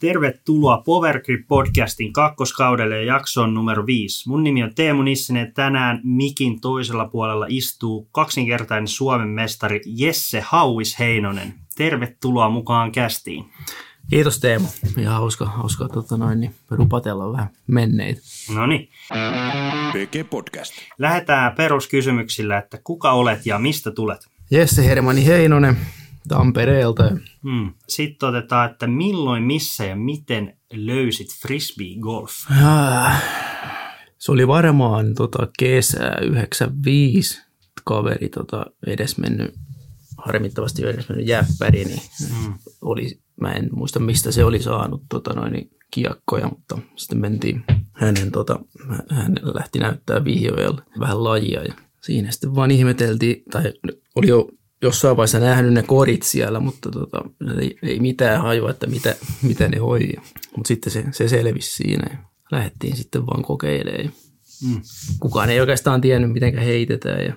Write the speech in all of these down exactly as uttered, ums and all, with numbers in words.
Tervetuloa Powergrip-podcastin kakkoskaudelle ja jaksoon numero viisi. Mun nimi on Teemu Nissinen ja tänään mikin toisella puolella istuu kaksinkertainen Suomen mestari Jesse Hauis-Heinonen. Tervetuloa mukaan kästiin. Kiitos Teemu. Ihan hauska, hauska tota noin, niin rupatella vähän menneitä. No niin. P G-podcast. Lähdetään peruskysymyksillä, että kuka olet ja mistä tulet? Jesse Hermanni Heinonen Tampereelta. Hmm. Sitten otetaan, että milloin, missä ja miten löysit frisbee-golf? Se oli varmaan tota, kesä yhdeksänkymmentäviisi. Kaveri tota, edesmennyt, harmittavasti edesmennyt jäppäri, niin hmm. oli, mä en muista mistä se oli saanut tota, noin, kiekkoja, mutta sitten mentiin hänen, tota, hän lähti näyttää vihjoelle vähän lajia ja siinä sitten vaan ihmeteltiin, tai oli jo jossain vaiheessa nähnyt ne korit siellä, mutta tota, ei, ei mitään hajua, että mitä, mitä ne hoivat. Mutta sitten se, se selvisi siinä ja lähdettiin sitten vaan kokeilemaan. Mm. Kukaan ei oikeastaan tiennyt, miten heitetään ja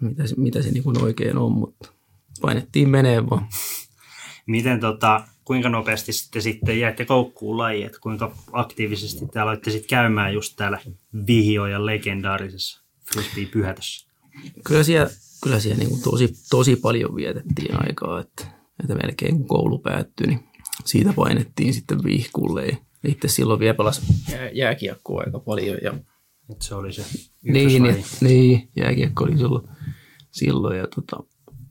mitä, mitä se niin kuin oikein on, mutta painettiin meneen vaan. Miten, tota, kuinka nopeasti sitten, sitten jäitte koukkuun lajiin, että kuinka aktiivisesti te aloitte sitten käymään just täällä Vihiojan legendaarisessa frisbee-pyhätössä? Kyllä siellä... Kyllä siellä niin kuin tosi, tosi paljon vietettiin aikaa, että, että melkein kun koulu päättyi, niin siitä painettiin sitten Vihkulle. Itse silloin vielä pelasi jää, jääkiekkoa aika paljon. Ja... Se oli se niin, ja, niin, jääkiekko oli silloin. silloin ja tota,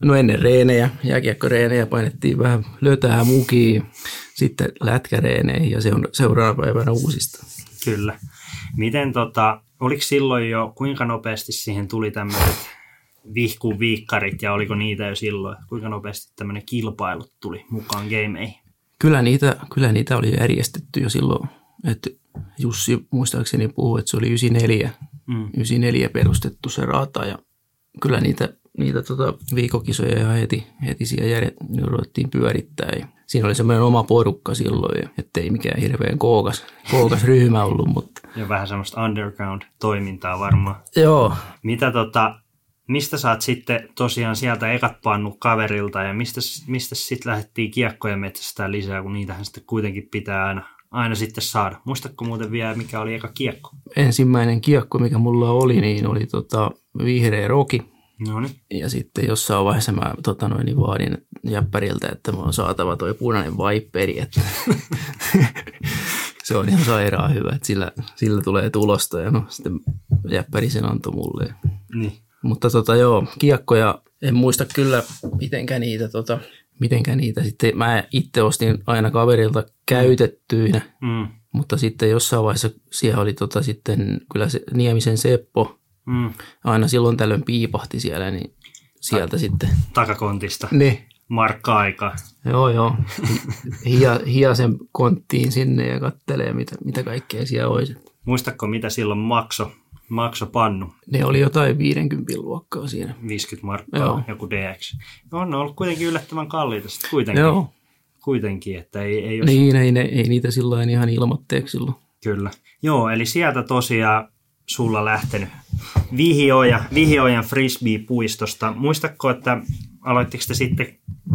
no ennen reenejä, jääkiekkoreenejä painettiin vähän lötää mukiin, sitten lätkäreeneihin ja seuraavana päivänä uusista. Kyllä. Miten tota, oliko silloin jo, kuinka nopeasti siihen tuli tämmöiset Vihkun viikkarit ja oliko niitä jo silloin? Kuinka nopeasti tämmöinen kilpailut tuli mukaan gameihin? Kyllä niitä, kyllä niitä oli järjestetty jo silloin. Että Jussi muistaakseni puhui, että se oli yhdeksänkymmentäneljä, mm. yhdeksänkymmentäneljä perustettu se rata. Ja kyllä niitä, niitä tota viikokisoja ihan heti, heti siellä ruvettiin pyörittää. Ja siinä oli semmoinen oma porukka silloin, ettei mikään hirveän kookas, kookas ryhmä ollut. Mutta... Ja vähän semmoista underground-toimintaa varmaan. Joo. Mitä tota... Mistä sä oot sitten tosiaan sieltä ekat pannut kaverilta ja mistä, mistä sitten lähdettiin kiekkoja metsästään lisää, kun niitähän sitten kuitenkin pitää aina, aina sitten saada? Muistatko muuten vielä, mikä oli eka kiekko? Ensimmäinen kiekko, mikä mulla oli, niin oli tota vihreä roki. Noniin. Ja sitten jossain vaiheessa mä tota noin, niin vaadin jäppäriltä, että mä oon saatava toi punainen viperi, että se on ihan sairaan hyvä, että sillä, sillä tulee tulosta ja no sitten jäppäri sen antoi mulle. Niin. Mutta tota joo, kiekkoja en muista kyllä mitenkään niitä, tota, mitenkään niitä. Sitten mä itse ostin aina kaverilta käytettyinä, mm. mutta sitten jossain vaiheessa siellä oli tota sitten kyllä se Niemisen Seppo, mm. aina silloin tällöin piipahti siellä, niin sieltä Ta- sitten. Takakontista, niin. Markka-aika. Joo joo, Hia- hiasen konttiin sinne ja kattelee mitä, mitä kaikkea siellä olisi. Muistatko mitä silloin makso? Maksapannu. Ne oli jotain viisikymmentä luokkaa siinä. viisikymmentä markkaa, joo. Joku D X. No on ollut kuitenkin yllättävän kalliita sitten kuitenkin. Joo. Kuitenkin, että ei, ei ole... Niin, ei, ne, ei niitä sillain ihan ilmoitteeksi silloin. Kyllä. Joo, eli sieltä tosiaan sulla lähtenyt Vihioja, Vihiojan frisbee-puistosta. Muistatko, että aloitteko te sitten,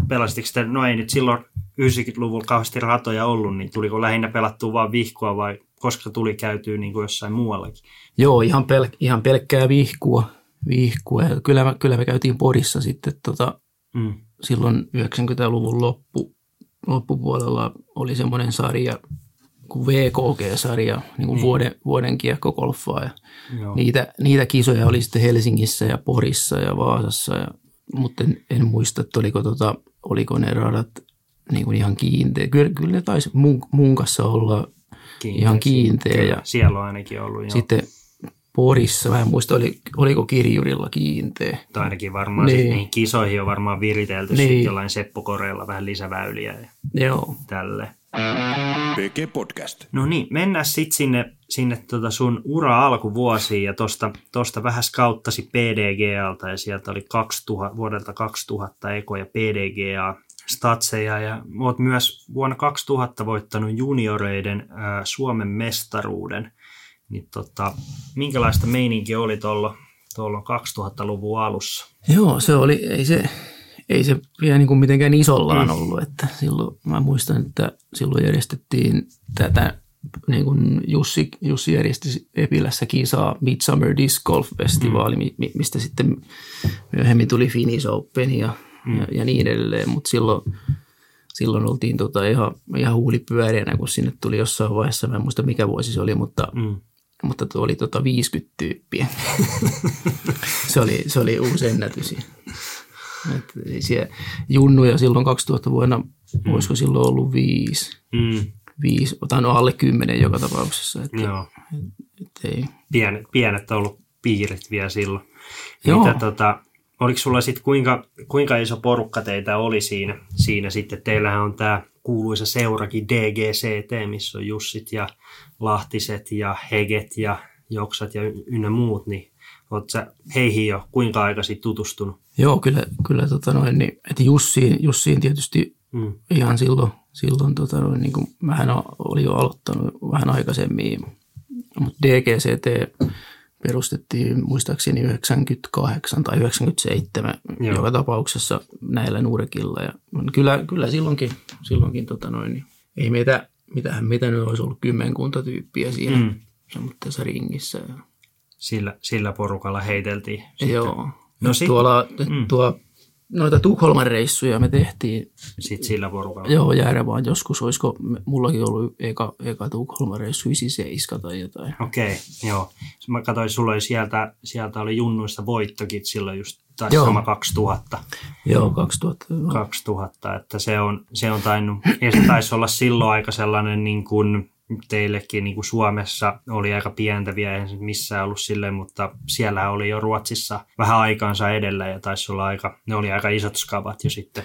pelasitteko te, no ei nyt silloin yhdeksänkymmentäluvulla kauheasti ratoja ollut, niin tuliko lähinnä pelattua vaan Vihkoa vai... Koska tuli käytyä niin kuin jossain muuallakin. Joo, ihan, pelk- ihan pelkkää vihkua. vihkua. Kyllä, me, kyllä me käytiin Porissa sitten tota, mm. silloin yhdeksänkymmentäluvun loppu, loppupuolella oli semmoinen sarja kuin V K G-sarja, niin kuin mm. vuoden, vuoden kiekkokolfaa. Niitä, niitä kisoja oli sitten Helsingissä ja Porissa ja Vaasassa, ja, mutta en, en muista, että oliko, tota, oliko ne radat niin kuin ihan kiinteä. Kyllä, kyllä ne taisi mun, mun kanssa olla... Kiinteä, ihan kiinteä. Ja siellä on ainakin ollut jo. Sitten Porissa, mä en muista, oli, oliko kirjurilla kiinteä. Tai ainakin varmaan niin. Niihin kisoihin on varmaan viritelty niin. Sitten jollain seppokoreilla vähän lisäväyliä ja joo. Tälle. P G-podcast. No niin, mennään sitten sinne, sinne tota sun ura alkuvuosiin ja tosta, tosta vähän skauttasi P D G A:lta ja sieltä oli kaksituhatta, vuodelta kaksituhatta ekoja P D G A. Statseja ja olet myös vuonna kaksituhatta voittanut junioreiden ää, Suomen mestaruuden. Niin tota, minkälaista meininkiä oli tuolla kaksituhattaluvun alussa? Joo, se oli, ei se, ei se vielä niin kuin mitenkään isollaan ollut, että silloin mä muistan, että silloin järjestettiin tätä, niin kuin Jussi, Jussi järjesti Epilässä kisaa Midsummer Disc Golf Festivali, mm. mistä sitten myöhemmin tuli Finnish Open ja, mm. ja, ja niin edelleen, mutta silloin, silloin oltiin tota ihan, ihan huulipyöreänä, kun sinne tuli jossain vaiheessa, mä en muista mikä vuosi se oli, mutta mm. mutta tuo oli tota viisikymmentä tyyppiä. se, oli, se oli uusi ennätys. Junnuja silloin kaksituhatta vuonna, mm. olisiko silloin ollut viisi? Mm. Viisi, otan alle kymmenen joka tapauksessa. Että, joo. Et, et ei. Pienet, pienet on ollut piirit vielä silloin. Mitä, tota, oliko sulla sitten kuinka, kuinka iso porukka teitä oli siinä? Siinä sitten teillähän on tämä kuuluisa seurakin D G C T, missä on Jussit ja Lahtiset ja Heget ja Joksat ja ynnä muut, niin oletko sä heihin jo kuinka aikaisin tutustunut? Joo, kyllä, kyllä tota noin, niin, että Jussiin, Jussiin tietysti mm. ihan silloin, silloin tota noin, niin kuin mähän olin jo aloittanut vähän aikaisemmin, mutta D G C T perustettiin muistaakseni yhdeksänkymmentäkahdeksan tai yhdeksänkymmentäseitsemän Joo. joka tapauksessa näillä nuorikilla. Ja kyllä, kyllä silloinkin, silloinkin tota noin, niin ei meitä, mitähän mitä nyt olisi ollut kymmenkunta tyyppiä siinä mm. tässä ringissä. Sillä, sillä porukalla heiteltiin. Joo. No, sit... Tuolla, mm. tuo, noita Tukholman reissuja me tehtiin. Sitten sillä porukalla. Joo, Järvään joskus. Olisiko mullakin ollut eka, eka Tukholman reissu yhdeksänkymmentäseitsemän tai jotain. Okei, okay, joo. Mä katsoin, sulla oli sieltä, sieltä oli junnuissa voittokin silloin just, tai sama kaksituhatta. Joo, kaksituhatta. Joo. kaksituhatta, että se on, se on tainnut, ja se taisi olla silloin aika sellainen niin kuin teillekin niin kuin Suomessa oli aika pientä vielä, eihän se missään ollut silleen, mutta siellä oli jo Ruotsissa vähän aikaansa edellä ja taisi olla aika, ne oli aika isot skavat jo sitten.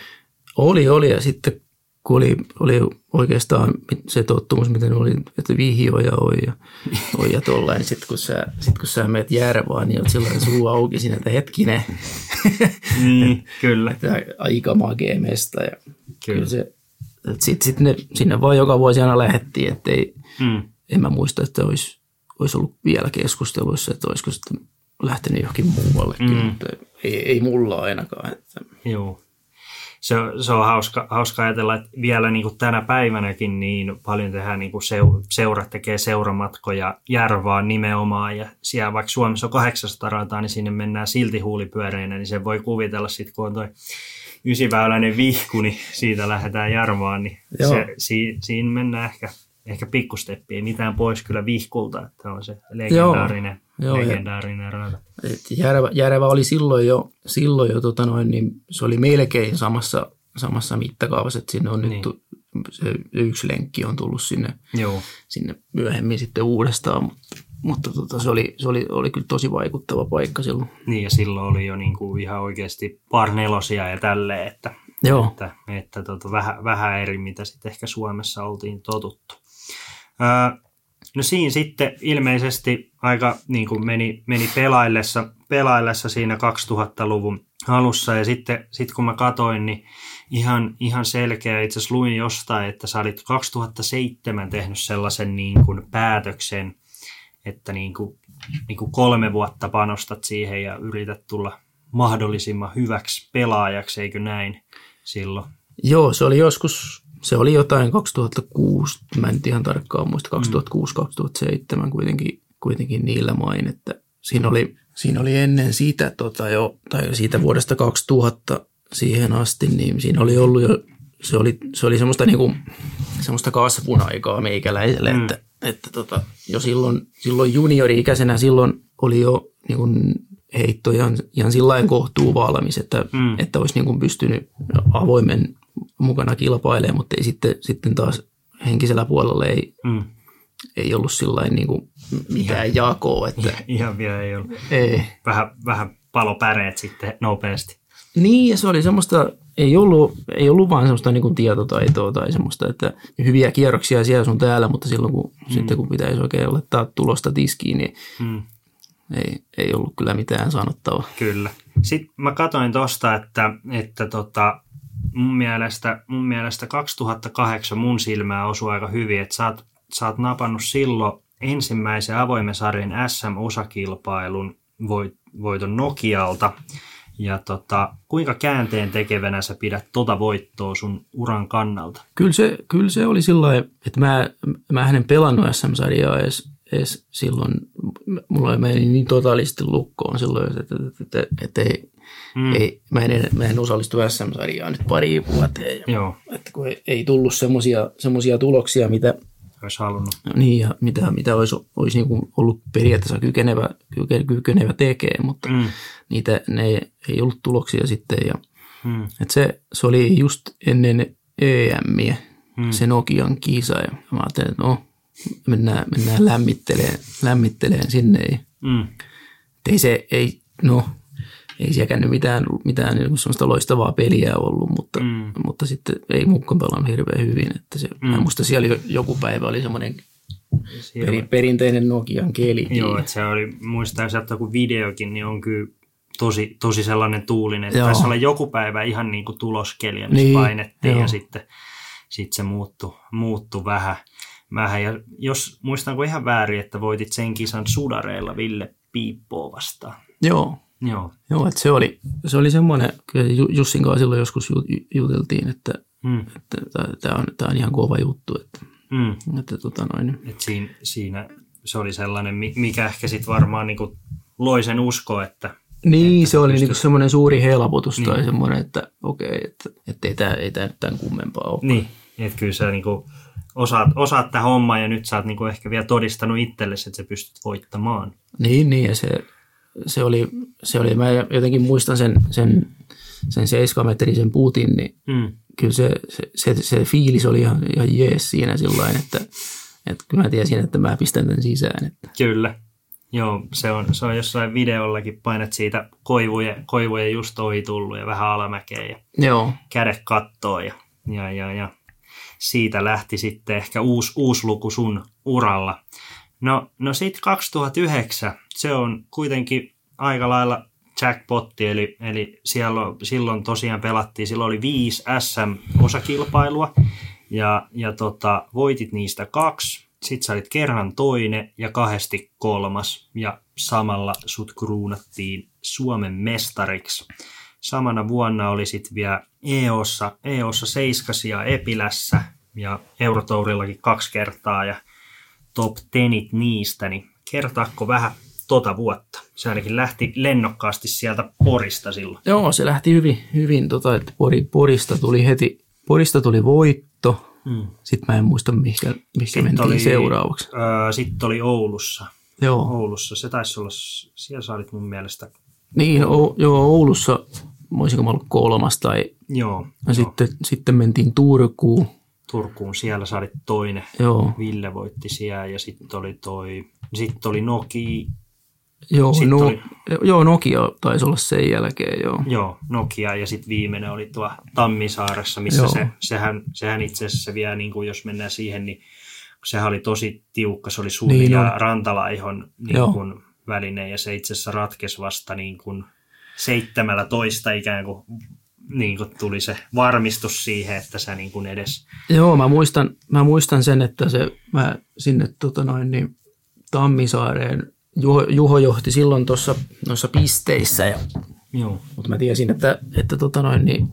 Oli, oli ja sitten kun oli, oli oikeastaan se tottumus, miten oli, että vihjoja oli ja, ja tollain. Sitten kun sä, sit kun sä menet Järvään, niin olet silloin suu auki siinä, että hetkinen. Mm, kyllä. Että aika magea mesta. Ja kyllä. Kyllä sitten sit sinne vaan joka vuosi aina lähdettiin, että mm. en mä muista, että olisi, olisi ollut vielä keskusteluissa, että olisiko sitten lähtenyt johonkin muuallekin, mm. mutta ei, ei mulla ainakaan. Että. Joo. Se, se on hauska, hauska ajatella, että vielä niin kuin tänä päivänäkin niin paljon tehdään niin kuin seurat tekee seuramatkoja Järvaan nimenomaan ja siellä vaikka Suomessa on kahdeksansataa rataa, niin sinne mennään silti huulipyöreinä, niin sen voi kuvitella sitten kun on toi ysiväyläinen vihku, niin siitä lähdetään Järvaan, niin se, si, siinä mennään ehkä, ehkä pikkusteppi, ei mitään pois kyllä vihkulta, että on se legendaarinen, joo. legendaarinen rata. Järvä, Järvä oli silloin jo, silloin jo tota noin, niin se oli melkein samassa, samassa mittakaavassa, että sinne on niin. Nyt se yksi lenkki on tullut sinne, sinne myöhemmin sitten uudestaan, mutta, mutta tota, se, oli, se oli, oli kyllä tosi vaikuttava paikka silloin. Niin ja silloin oli jo niinku ihan oikeasti par nelosia ja tälleen, että, että, että tota, vähän, vähän eri mitä sitten ehkä Suomessa oltiin totuttu. Öö, no siinä sitten ilmeisesti aika niin kuin meni, meni pelaillessa, pelaillessa siinä kaksituhattaluvun alussa ja sitten sit kun mä katsoin, niin ihan, ihan selkeä, itse asiassa luin jostain, että sä olit kaksituhattaseitsemän tehnyt sellaisen niin kuin päätöksen, että niin kuin, niin kuin kolme vuotta panostat siihen ja yrität tulla mahdollisimman hyväksi pelaajaksi, eikö näin silloin? Joo, se oli joskus, se oli jotain kaksituhattakuusi, mä en ihan tarkkaan muista, kaksituhattakuusi kaksituhattaseitsemän kuitenkin, kuitenkin niillä main, että siinä oli, siinä oli ennen sitä tota jo, tai siitä vuodesta kaksituhatta siihen asti, niin siinä oli ollut jo, se oli, se oli semmoista, niinku, semmoista kasvun aikaa meikäläiselle, mm. että, että tota, jo silloin, silloin juniori-ikäisenä silloin oli jo niinku, heitto ihan, ihan sillain kohtuu valmis, että, mm. että olisi niinku, pystynyt avoimen mukana kilpailemaan, mutta ei sitten, sitten taas henkisellä puolella ei, mm. ei ollut sillain niinku, mitään jakoa. Että, ihan vielä ei ollut. Ei. Vähän, vähän palopäreet sitten nopeasti. Niin, ja se oli semmoista, ei ollut, ei ollut vaan semmoista niin kuin tietotaitoa tai semmoista, että hyviä kierroksia siellä sun täällä, mutta silloin kun, mm. sitten kun pitäisi oikein laittaa tulosta diskiin, niin mm. ei, ei ollut kyllä mitään sanottavaa. Kyllä. Sitten mä katsoin tosta, että, että tota, mun, mielestä, mun mielestä kaksituhattakahdeksan mun silmää osui aika hyvin, että sä oot, sä oot napannut silloin ensimmäisen avoimen sarjan S M-osakilpailun voiton Nokialta. Ja tota, kuinka käänteen tekevänä sä pidät tota voittoa sun uran kannalta? Kyllä se, kyllä se oli sillain, että mä, mä en pelannut S M-sarjaa edes, edes silloin. Mulla meni niin totaalisti lukkoon silloin, että, että, että, että ei, mm. ei, mä, en, mä en osallistu S M-sarjaan nyt pari vuoteen. Joo. Että kun ei, ei tullut semmoisia, semmoisia tuloksia, mitä olisi halunnut. Niin, ja mitä, mitä olisi, olisi niin kuin ollut periaatteessa kykenevä, kykenevä tekee, mutta mm. niitä ne ei ollut tuloksia sitten. Ja, mm. et se, se oli just ennen E M:iä, mm. se Nokian kisa, ja mä ajattelin, että no, mennään, mennään lämmitteleen, lämmitteleen sinne. Ja, mm. ei se, ei, no, ei siellä käynyt mitään, mitään semmoista loistavaa peliä ollut, mutta, mm. mutta sitten ei mukaan pelannut hirveän hyvin. Että se, mm. musta siellä joku päivä oli semmoinen peri, perinteinen Nokian keli. Joo, että se oli, muistaa sieltä joku videokin, niin on kyllä tosi, tosi sellainen tuulinen, että tässä oli joku päivä ihan niin kuin tuloskeliä, missä niin, painettiin joo. ja sitten, sitten se muuttui, muuttui vähän. vähän. Ja jos muistanko ihan väärin, että voitit sen kisan Sudareilla Ville Piippoa vastaan. Joo. Joo. Joo, että se oli, se oli semmoinen, Jussin kanssa silloin joskus juteltiin, että mm. tämä on, on ihan kova juttu. Että, mm. että, tota noin. Et siinä, siinä se oli sellainen, mikä ehkä sitten varmaan niinku loi sen usko, että... Niin, että se oli pystyt... niinku semmoinen suuri helpotus niin. tai semmoinen, että okei, että et ei tämä ei nyt tämän kummempaa ole. Niin, että kyllä sä niinku osaat, osaat tämän homman ja nyt sä oot niinku ehkä vielä todistanut itsellesi, että sä pystyt voittamaan. Niin, niin ja se... Se oli, se oli, mä jotenkin muistan sen, sen, sen seitsemänmetrisen puutin, niin mm. kyllä se, se, se, se fiilis oli ihan, ihan jees siinä sillain, että, että kyllä mä tiesin, että mä pistän tämän sisään. Että. Kyllä, joo, se on, se on jossain videollakin, painat siitä koivujen, koivujen just ohi tullut ja vähän alamäkeen ja joo. kädet kattoon ja, ja, ja, ja siitä lähti sitten ehkä uusi, uusi luku sun uralla. No, no sitten kaksituhattayhdeksän, se on kuitenkin aika lailla jackpotti, eli, eli siellä, silloin tosiaan pelattiin, silloin oli viisi S M-osakilpailua, ja, ja tota, voitit niistä kaksi, sitten sä olit kerran toinen ja kahdesti kolmas, ja samalla sut kruunattiin Suomen mestariksi. Samana vuonna oli sitten vielä E O:ssa, E O:ssa seiskasia Epilässä, ja Eurotourillakin kaksi kertaa, ja top tenit niistä, niin kertaako vähän tota vuotta? Se ainakin lähti lennokkaasti sieltä Porista silloin. Joo, se lähti hyvin, hyvin tota, että Pori, Porista tuli heti, Porista tuli voitto, hmm. sitten mä en muista, mihinkä mentiin oli, seuraavaksi. Äh, sitten oli Oulussa. Joo. Oulussa, se taisi olla, siellä sä olit mun mielestä. Niin, o, joo, Oulussa, voisinko mä ollut kolmas tai... Joo. Ja sitten, sitten mentiin Turkuun. Turkuun, siellä sä olit toinen. Joo. Ville voitti siellä ja sitten oli toi, sitten oli Nokia. Joo, sit no, oli... joo, Nokia taisi olla sen jälkeen, joo. Joo, Nokia ja sitten viimeinen oli tuo Tammisaaressa, missä se, sehän, sehän itse asiassa vielä, niin kuin jos mennään siihen, niin sehän oli tosi tiukka, se oli sun niin ja on. Rantalaihon niin kuin väline ja se itse asiassa ratkesi vasta niin kuin seitsemäntoista ikään kuin. Niin kuin tuli se varmistus siihen, että sä niin kuin edes... Joo, mä muistan, mä muistan sen, että se, mä sinne tota noin, niin, Tammisaareen Juho, Juho johti silloin tuossa noissa pisteissä. Ja, joo. Mutta mä tiesin, että, että, tota noin, niin,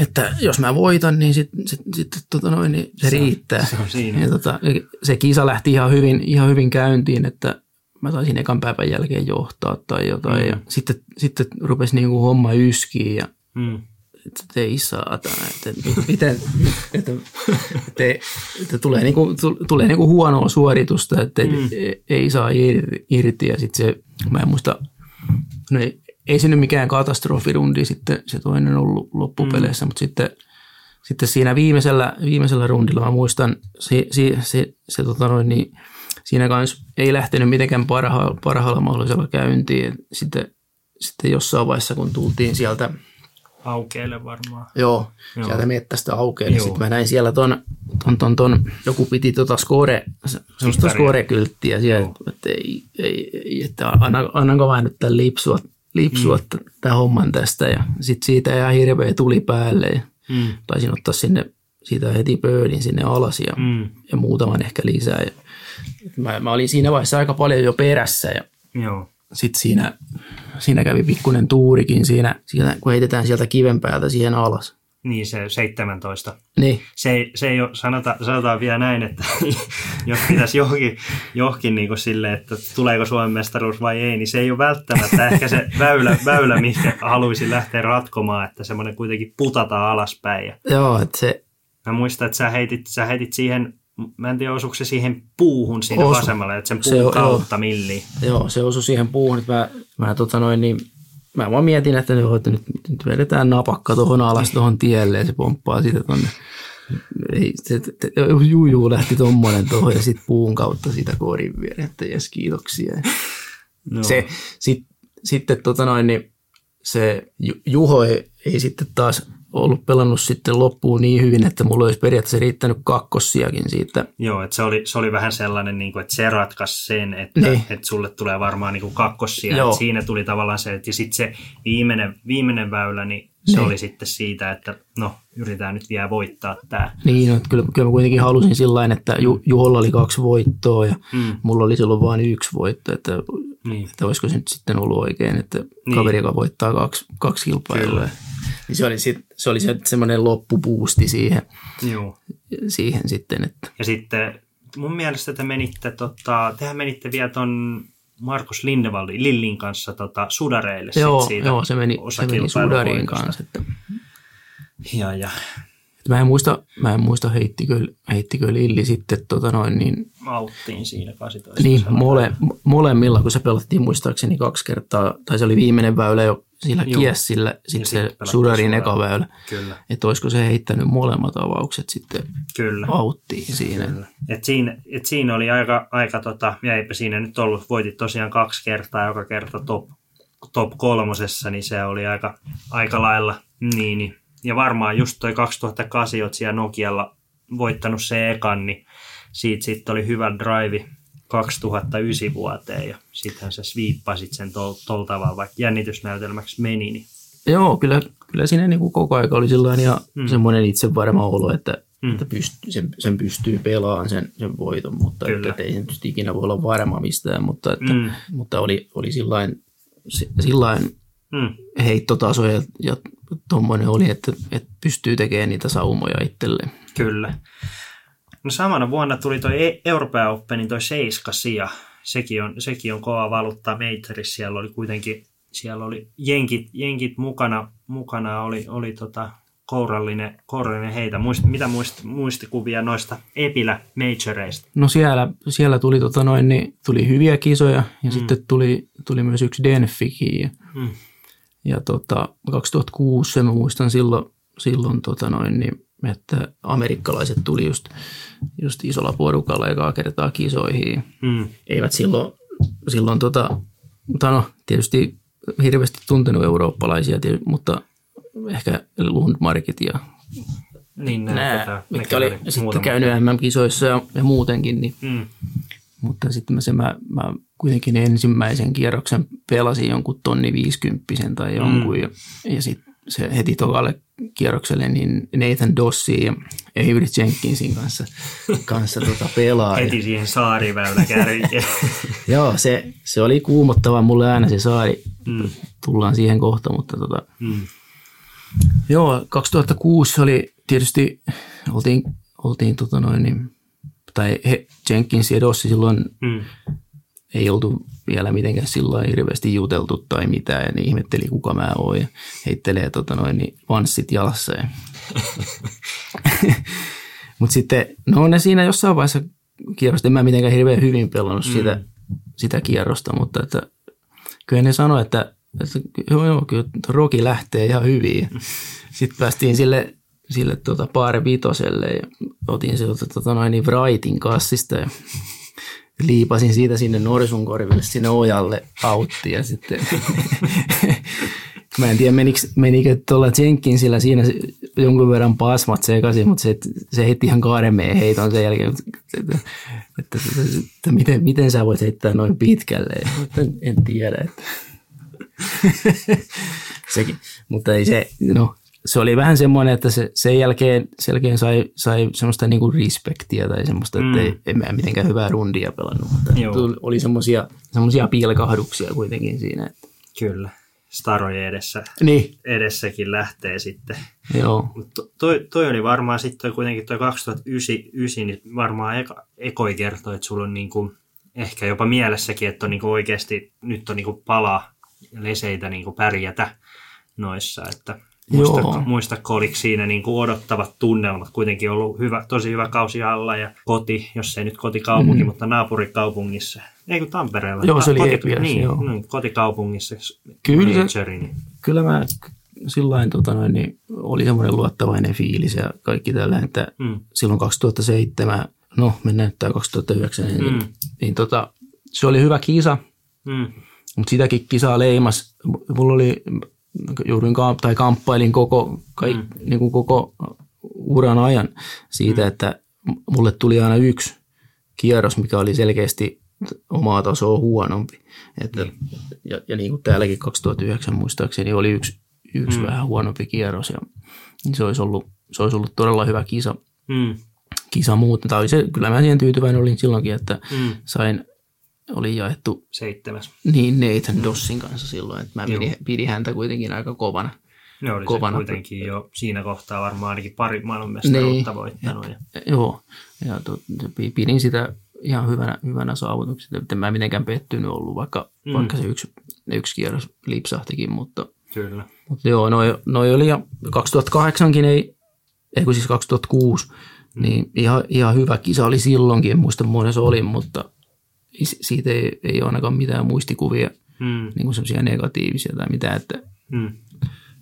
että jos mä voitan, niin, sit, sit, sit, tota noin, niin se, se riittää. Se, on siinä. Ja, tota, se kisa lähti ihan hyvin, ihan hyvin käyntiin, että... Mä taisin ekan päivän jälkeen johtaa tai jotain. Mm. Ja sitten, sitten rupesi niin kuin homma yskiin ja mm. että ei saatana. Että, miten, että, että, että tulee, niin kuin, tulee niin kuin huonoa suoritusta, että mm. ei saa irti. Ja sitten se, mä en muista, no ei, ei se nyt mikään katastrofirundi sitten se toinen ollut loppupeleissä, mm. mutta sitten, sitten siinä viimeisellä, viimeisellä rundilla mä muistan se, se, se, se, se tota noin niin, siinä kanssa ei lähtenyt mitenkään parha- parhaalla mahdollisella käyntiin. Sitten, sitten jossain vaiheessa, kun tultiin sieltä... Aukeelle varmaan. Joo, joo. Sieltä mettästä aukeelle. Sitten mä näin siellä ton, ton, ton, ton joku piti tota score, semmoista score-kylttiä siellä, että ei, ei, ei, että anna, annanko mä nyt tämän lipsua, lipsua mm. tämän homman tästä. Ja sitten siitä ihan hirveä tuli päälle. Ja mm. taisin ottaa sinne, siitä heti pöydin sinne alas ja, mm. ja muutaman ehkä lisää. Ja, Mä, mä olin siinä vaiheessa aika paljon jo perässä ja, joo. sitten siinä, siinä kävi pikkuinen tuurikin siinä, siinä, kun heitetään sieltä kiven päältä siihen alas. Niin, se seitsemäntoista. Niin. Se, se ei ole, sanota, sanotaan vielä näin, että jos pitäisi johonkin, johonkin niin kuin sille, että tuleeko Suomen mestaruus vai ei, niin se ei ole välttämättä ehkä se väylä, väylä mihin haluaisin lähteä ratkomaan, että semmoinen kuitenkin putataan alaspäin. Joo, että se... Mä muistan, että sä heitit, sä heitit siihen, mä en tiedä osuuko se siihen puuhun siinä osu. Vasemmalla, että sen puun se, kautta joo. Milliin. Joo, se osui siihen puuhun, että mä, mä tota noin niin... Mä vaan mietin, että nyt, nyt, nyt vedetään napakka tuohon alas tuohon tielle ja se pomppaa siitä tuonne. Juju lähti tuommoinen tuohon ja sitten puun kautta siitä korin viereen, että jes kiitoksia. No. Se, sit, sitten tota noin, niin se Juho ei, ei sitten taas ollut pelannut sitten loppuun niin hyvin, että mulla olisi periaatteessa riittänyt kakkossiakin siitä. Joo, että se oli, se oli vähän sellainen, niin kuin, että se ratkaisi sen, että, niin. Että sulle tulee varmaan niin kuin kakkossia. Siinä tuli tavallaan se, että sitten se viimeinen, viimeinen väylä, niin se niin. Oli sitten siitä, että no, yritetään nyt vielä voittaa tämä. Niin, no, kyllä, kyllä mä kuitenkin halusin sillain, että Ju, Juholla oli kaksi voittoa ja mm. mulla oli silloin vain yksi voitto, että, niin. Että olisiko se nyt sitten ollut oikein, että niin. Kaveri, joka voittaa kaksi, kaksi kilpailua. Niin se oli sit, se oli semmoinen loppupuusti siihen, siihen sitten. Että. Ja sitten mun mielestä te menitte, tota, tehän menitte vielä ton Markus Lindevallin Lillin kanssa tota, Sudareille. Joo, sit siitä joo se, meni, se meni Sudariin kanssa. Että. Ja, ja. Mä en muista, mä en muista heittikö, heittikö Lilli sitten tota noin niin... Auttiin siinä kahdeksantoista. Niin, mole, molemmilla, kun se pelattiin muistaakseni kaksi kertaa, tai se oli viimeinen väylä jo sillä joo. Kiessillä, sitten se sit Sudarin eka väylä. Kyllä. Että olisiko se heittänyt molemmat avaukset sitten kyllä. Auttiin siinä. Kyllä. Et siinä, et siinä oli aika, aika tota, ja eipä siinä nyt ollut, voitit tosiaan kaksi kertaa, joka kerta top, top kolmosessa, niin se oli aika, aika lailla niin, niin. Ja varmaan just toi kaksituhattakahdeksan oot siellä Nokialla voittanut se ekan, niin siitä sitten oli hyvä drive kaksituhattayhdeksän vuoteen ja sittenhän sä sviippasit sen tol, tol tavalla, vaikka jännitysnäytelmäksi meni. Niin. Joo, kyllä, kyllä siinä niin kuin koko aika oli sellainen ja mm. semmoinen itsevarma olo, että, mm. että pyst- sen, sen pystyy pelaamaan sen, sen voiton, mutta että ei sen tietysti ikinä voi olla varma mistään, mutta, että, mm. mutta oli, oli sillain, sillain mm. heittotaso ja, ja tuommoinen oli, että, että pystyy tekemään niitä saumoja itselleen. Kyllä. No samana vuonna tuli toi Euroopan Openin toi seiskasija. Sekin on, sekin on kova valuutta meitterissä. Siellä oli kuitenkin, siellä oli jenkit, jenkit mukana, mukana oli, oli tota kourallinen, kourallinen heitä. Muist, mitä muist, muistikuvia noista Epilä majoreista? No siellä, siellä tuli, tota noin, niin tuli hyviä kisoja ja mm. sitten tuli, tuli myös yksi Denfikin. Mm. Ja tota, kaksituhattakuusi sen mä muistan silloin, silloin tota noin, niin, että amerikkalaiset tuli just, just isolla porukalla ekaa kertaa kisoihin. Mm. Eivät silloin, silloin tota, no, tietysti hirveästi tuntenut eurooppalaisia, mutta ehkä Lundmarkit ja niin, nämä, mitkä oli muutama. Sitten käynyt M M-kisoissa ja, ja muutenkin. Niin. Mm. Mutta sitten mä, se, mä, mä kuitenkin ensimmäisen kierroksen pelasin jonkun tonni viisikymppisen tai jonkun. Mm. Ja, ja sitten se heti tokalle kierrokselle niin Nathan Dossin ja Avery Jenkinsin kanssa, kanssa tota pelaa. Heti siihen saariväylä kärkeen. Joo, se, se oli kuumottava mulle aina se saari. Mm. Tullaan siihen kohta, mutta tota... Mm. Joo, kaksituhattakuusi oli tietysti, oltiin, oltiin tota noin niin... tai he, Jenkins ja Dossi silloin mm. ei oltu vielä mitenkään sillä hirveästi juteltu tai mitään, ja niin ihmetteli, kuka mä oon, ja heittelee tota noin, niin vanssit jalassa. Ja. Mutta sitten, no ne siinä jossain vaiheessa kierrosta, en mä mitenkään hirveän hyvin pelannut mm. sitä, sitä kierrosta, mutta että, kyllä ne sanoi, että, että joo, joo, kyllä Roki lähtee ihan hyvin. Sitten päästiin sille... sille tuota Pari Vitoselle ja otin se tuota noin Wrightin kassista ja liipasin siitä sinne Norsunkorville, sinne ojalle auttiin ja sitten mä en tiedä menikö, menikö tuolla Jenkinsillä siinä jonkun verran pasmat sekaisin, mutta se, se heitti ihan karmeen heiton sen jälkeen, että, että, että, että miten, miten sä voit heittää noin pitkälle, että, en tiedä. Että. Sekin, mutta ei se, no se oli vähän semmoinen, että se, sen jälkeen, sen jälkeen sai, sai semmoista niinku respektiä tai semmoista, mm. että en mä mitenkään hyvää rundia pelannut. Mutta oli semmoisia, semmoisia piilkahduksia kuitenkin siinä. Että. Kyllä, starojen edessä, niin. edessäkin lähtee sitten. Joo. Toi, toi oli varmaan sitten kuitenkin toi kaksituhattayhdeksän, niin varmaan eka, ekoi kertoi, että sulla on niinku, ehkä jopa mielessäkin, että on niinku oikeasti nyt on niinku palaa leseitä niinku pärjätä noissa, että muistatko, muistatko oliko siinä niinku odottavat tunnelmat, kuitenkin ollut hyvä, tosi hyvä kausi alla ja koti, jos ei nyt kotikaupunki, mm. mutta naapurikaupungissa, ei kun Tampereella. Joo, se oli koti, Epilässä, niin, joo. Niin, kotikaupungissa. Kyllä, kyllä mä sillain tota noin, niin oli semmoinen luottavainen fiilis ja kaikki tällainen, että mm. silloin kaksituhattaseitsemän, no me näyttää kaksituhattayhdeksän, mm. niin, niin tota, se oli hyvä kisa, mm. mutta sitäkin kisaa leimas. Mulla oli... Jouduin kamp- tai kamppailin koko, kaik, mm. niin kuin koko uran ajan siitä, mm. että mulle tuli aina yksi kierros, mikä oli selkeästi omaa tasoa huonompi. Että, mm. ja, ja niin kuin täälläkin kaksituhattayhdeksän muistaakseni oli yksi, yksi mm. vähän huonompi kierros. Ja se, olisi ollut, se olisi ollut todella hyvä kisa, mm. kisa muuten. Se, kyllä mä siihen tyytyväinen olin silloinkin, että mm. sain... Oli jaettu seitsemäs. Niin, Nathan Dossin kanssa silloin, että mä pidin, pidin häntä kuitenkin aika kovana. Ne oli kovana. Se kuitenkin jo siinä kohtaa varmaan ainakin pari maailmanmestaruutta voittanut. Ja, ja. Joo, ja to, pidin sitä ihan hyvänä, hyvänä saavutuksena. En mä mitenkään pettynyt ollut, vaikka, mm. vaikka se yksi, yksi kierros lipsahtikin. Mutta, Kyllä. mutta joo, noi, noi oli ja kaksituhattakahdeksankin ei, ei kun siis kaksituhattakuusi, mm. niin ihan, ihan hyvä kisa oli silloinkin. En muista monen se oli, mutta... Siitä ei, ei ole ainakaan mitään muistikuvia, mm. niin kuin semmoisia negatiivisia tai mitään, että, mm.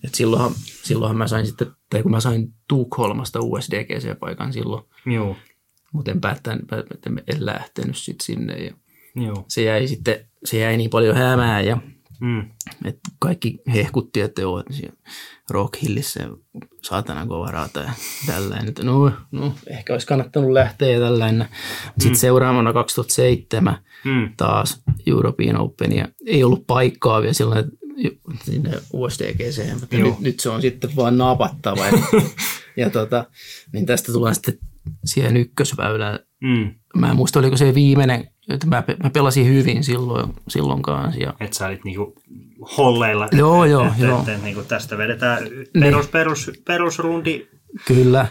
että silloinhan, silloinhan mä sain sitten, tai kun mä sain Tukholmasta U S D G C-paikan silloin, Joo. mutta en, päättänyt, en lähtenyt sitten sinne ja Joo. se jäi sitten, se jäi niin paljon hämää ja mm. että kaikki hehkutti, että joo, Rock Hillissä saatana kova rata ja tällainen, että no, no ehkä olisi kannattanut lähteä ja tällainen. Sitten mm. seuraavana kaksituhattaseitsemän mm. taas European Openia. Ei ollut paikkaa vielä silloin, että sinne U S D G C, mutta nyt, nyt se on sitten vaan napattava. ja, ja tota, niin tästä tullaan sitten siihen ykkösväylään. Mm. Mä en muista, oliko se viimeinen. Mä, mä pelasin hyvin silloin, silloin kanssa. Ja... Että sä olit niinku holleilla. Joo, et, joo. Et, joo. Et, et, niinku tästä vedetään perus, perus, perusrundi. Kyllä.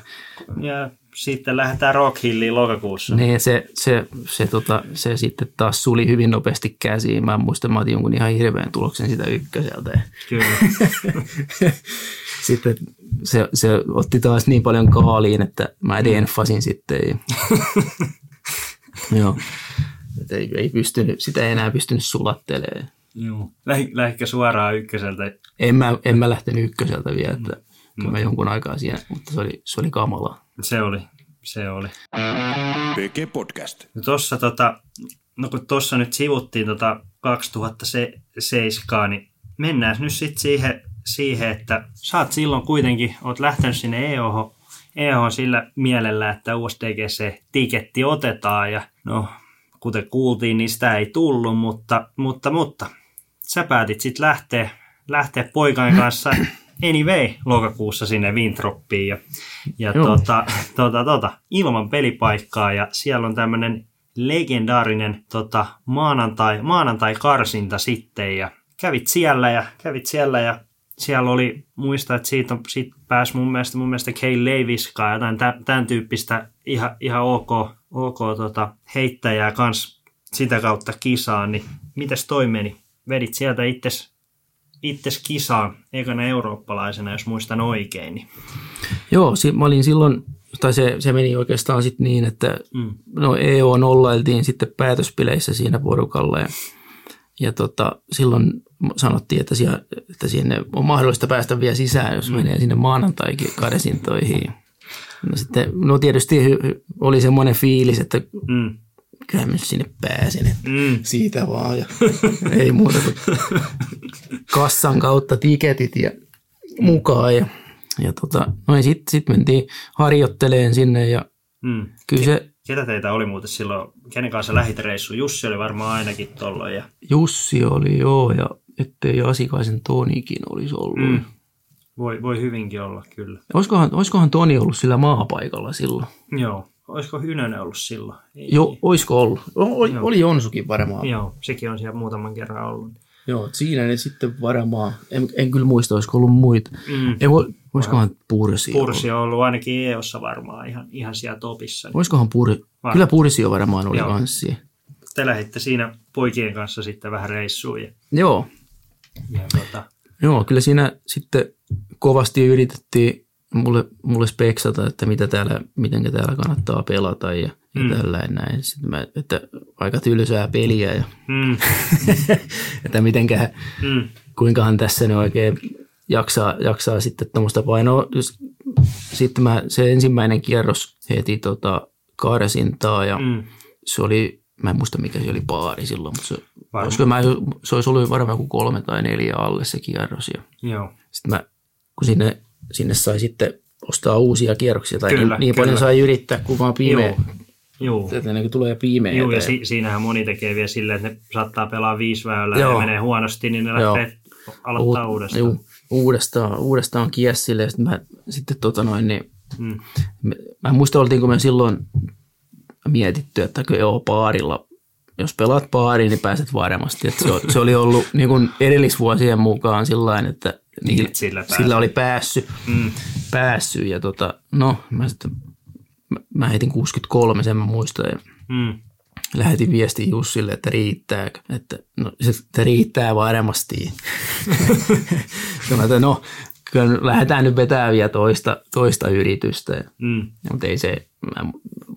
Ja sitten lähdetään Rock Hilliin lokakuussa. Niin, se, se, se, tota, se sitten taas suli hyvin nopeasti käsiin. Mä muistan, mä otin jonkun ihan hirveän tuloksen sitä ykköseltä. Kyllä. Sitten se, se otti taas niin paljon kaaliin, että mä denfasin sitten. Joo. Ei, ei pystynyt, sitä ei enää pystynyt sulattelemaan. Joo. Lähdikö suoraan ykköseltä? En mä, en mä lähtenyt ykköseltä vielä, että mm. kyllä mä jonkun aikaa siinä, mutta se oli, se oli kamalaa. Se oli, se oli. P G Podcast. No tossa, tota, no kun tuossa nyt sivuttiin tota kaksituhattaseitsemän, niin mennään nyt sitten siihen, siihen, että sä oot silloin kuitenkin, oot lähtenyt sinne E O H, E O H sillä mielellä, että U S D G C-tiketti otetaan ja no... Kuten kuultiin, niin sitä ei tullut, mutta, mutta, mutta sä päätit sitten lähteä, lähteä poikan kanssa anyway lokakuussa sinne Vintroppiin ja, ja tota, tota, tota, ilman pelipaikkaa. Ja siellä on tämmöinen legendaarinen tota, maanantai, maanantai-karsinta sitten ja kävit siellä ja kävit siellä ja siellä oli, muista, että siitä, siitä pääsi mun mielestä, mun mielestä Kay Leiviskaa ja jotain tämän tyyppistä ihan, ihan ok, ok tota, heittäjää kans sitä kautta kisaan, niin mitäs toi meni? Vedit sieltä itses, itses kisaan, ekana eurooppalaisena, jos muistan oikein. Niin. Joo, si- mä olin silloin, tai se, se meni oikeastaan sitten niin, että mm. no E U nollailtiin sitten päätöspileissä siinä porukalla ja Ja tota, silloin sanottiin, että, siellä, että sinne on mahdollista päästä vielä sisään, jos mm. menee sinne maanantaikin karsintoihin. No, sitten, no tietysti oli semmoinen fiilis, että mm. kyllä minä sinne pääsen. Mm. Siitä vaan. Ja ei muuta kuin kassan kautta tiketit ja mukaan. Ja, ja tota, no sitten sit mentiin harjoitteleen sinne ja mm. kyllä se... Ketä teitä oli muuten silloin? Kenen kanssa lähit reissuun? Jussi oli varmaan ainakin tuolloin. Ja... Jussi oli, joo, ja ettei Asikaisen Tonikin olisi ollut. Mm. Voi, voi hyvinkin olla, kyllä. Oiskohan, oiskohan Toni ollut sillä maapaikalla silloin? Joo. Olisiko Hynönen ollut silloin? Ei. Joo, oisko ollut. Oli, oli Jonsukin varmaan. Joo, sekin on siellä muutaman kerran ollut. Joo, siinä ne sitten varmaan. En, en kyllä muista, olisiko ollut muita. Mm. Ei, oiskohan Pursi ollut? Pursi on ollut ainakin E O:ssa varmaan ihan, ihan siellä topissa. Niin. Oiskohan Pursi? Kyllä Pursi varmaan oli kanssa. Te lähditte siinä poikien kanssa sitten vähän reissuun. Ja... Joo. Ja tota... Joo, kyllä siinä sitten kovasti yritettiin mulle, mulle speksata, että mitä täällä, miten täällä kannattaa pelata ja, mm. ja tällainen näin. Sitten mä, että aika tylsää peliä ja mm. että mitenköhän, mm. kuinkahan tässä ne oikein jaksaa, jaksaa sitten tuommoista painoa. Sitten mä se ensimmäinen kierros heti tota karsintaa ja mm. se oli, mä en muista mikä se oli baari silloin, mutta se, olisiko, mä, se olisi ollut varmaan joku kolme tai neljä alle se kierros. Ja joo. Sitten mä, kun sinne, sinne sai sitten ostaa uusia kierroksia, tai kyllä, niin, niin paljon sai yrittää, kun vaan pimeä. Joo. Joo. Tätä niin tulee pimeä. Joo, ja si- siinähän moni tekee vielä silleen, että ne saattaa pelaa viisi väylää ja menee huonosti, niin ne lähtee aloittaa U- uudestaan. Joo, uudestaan, uudestaan kiessille. Ja sitten mä, sitten tota noin, niin, hmm. mä en muista, oltiinko me silloin mietitty, että joo, baarilla, jos pelaat baariin, niin pääset varmasti. Että se, se oli ollut niin kuin edellisvuosien mukaan sillain, että niin, sillä, sillä oli päässyt. Mm. Päässy, ja tota, no, mä, sitten, mä, mä heitin kuusikymmentäkolme, sen mä muistan. Ja mm. lähetin viesti Jussille, että riittääkö. Että, no, että riittää varmasti. Sanoin, no, kyllä lähdetään nyt vetää vielä toista, toista yritystä. Mm. Mutta ei se... Mä,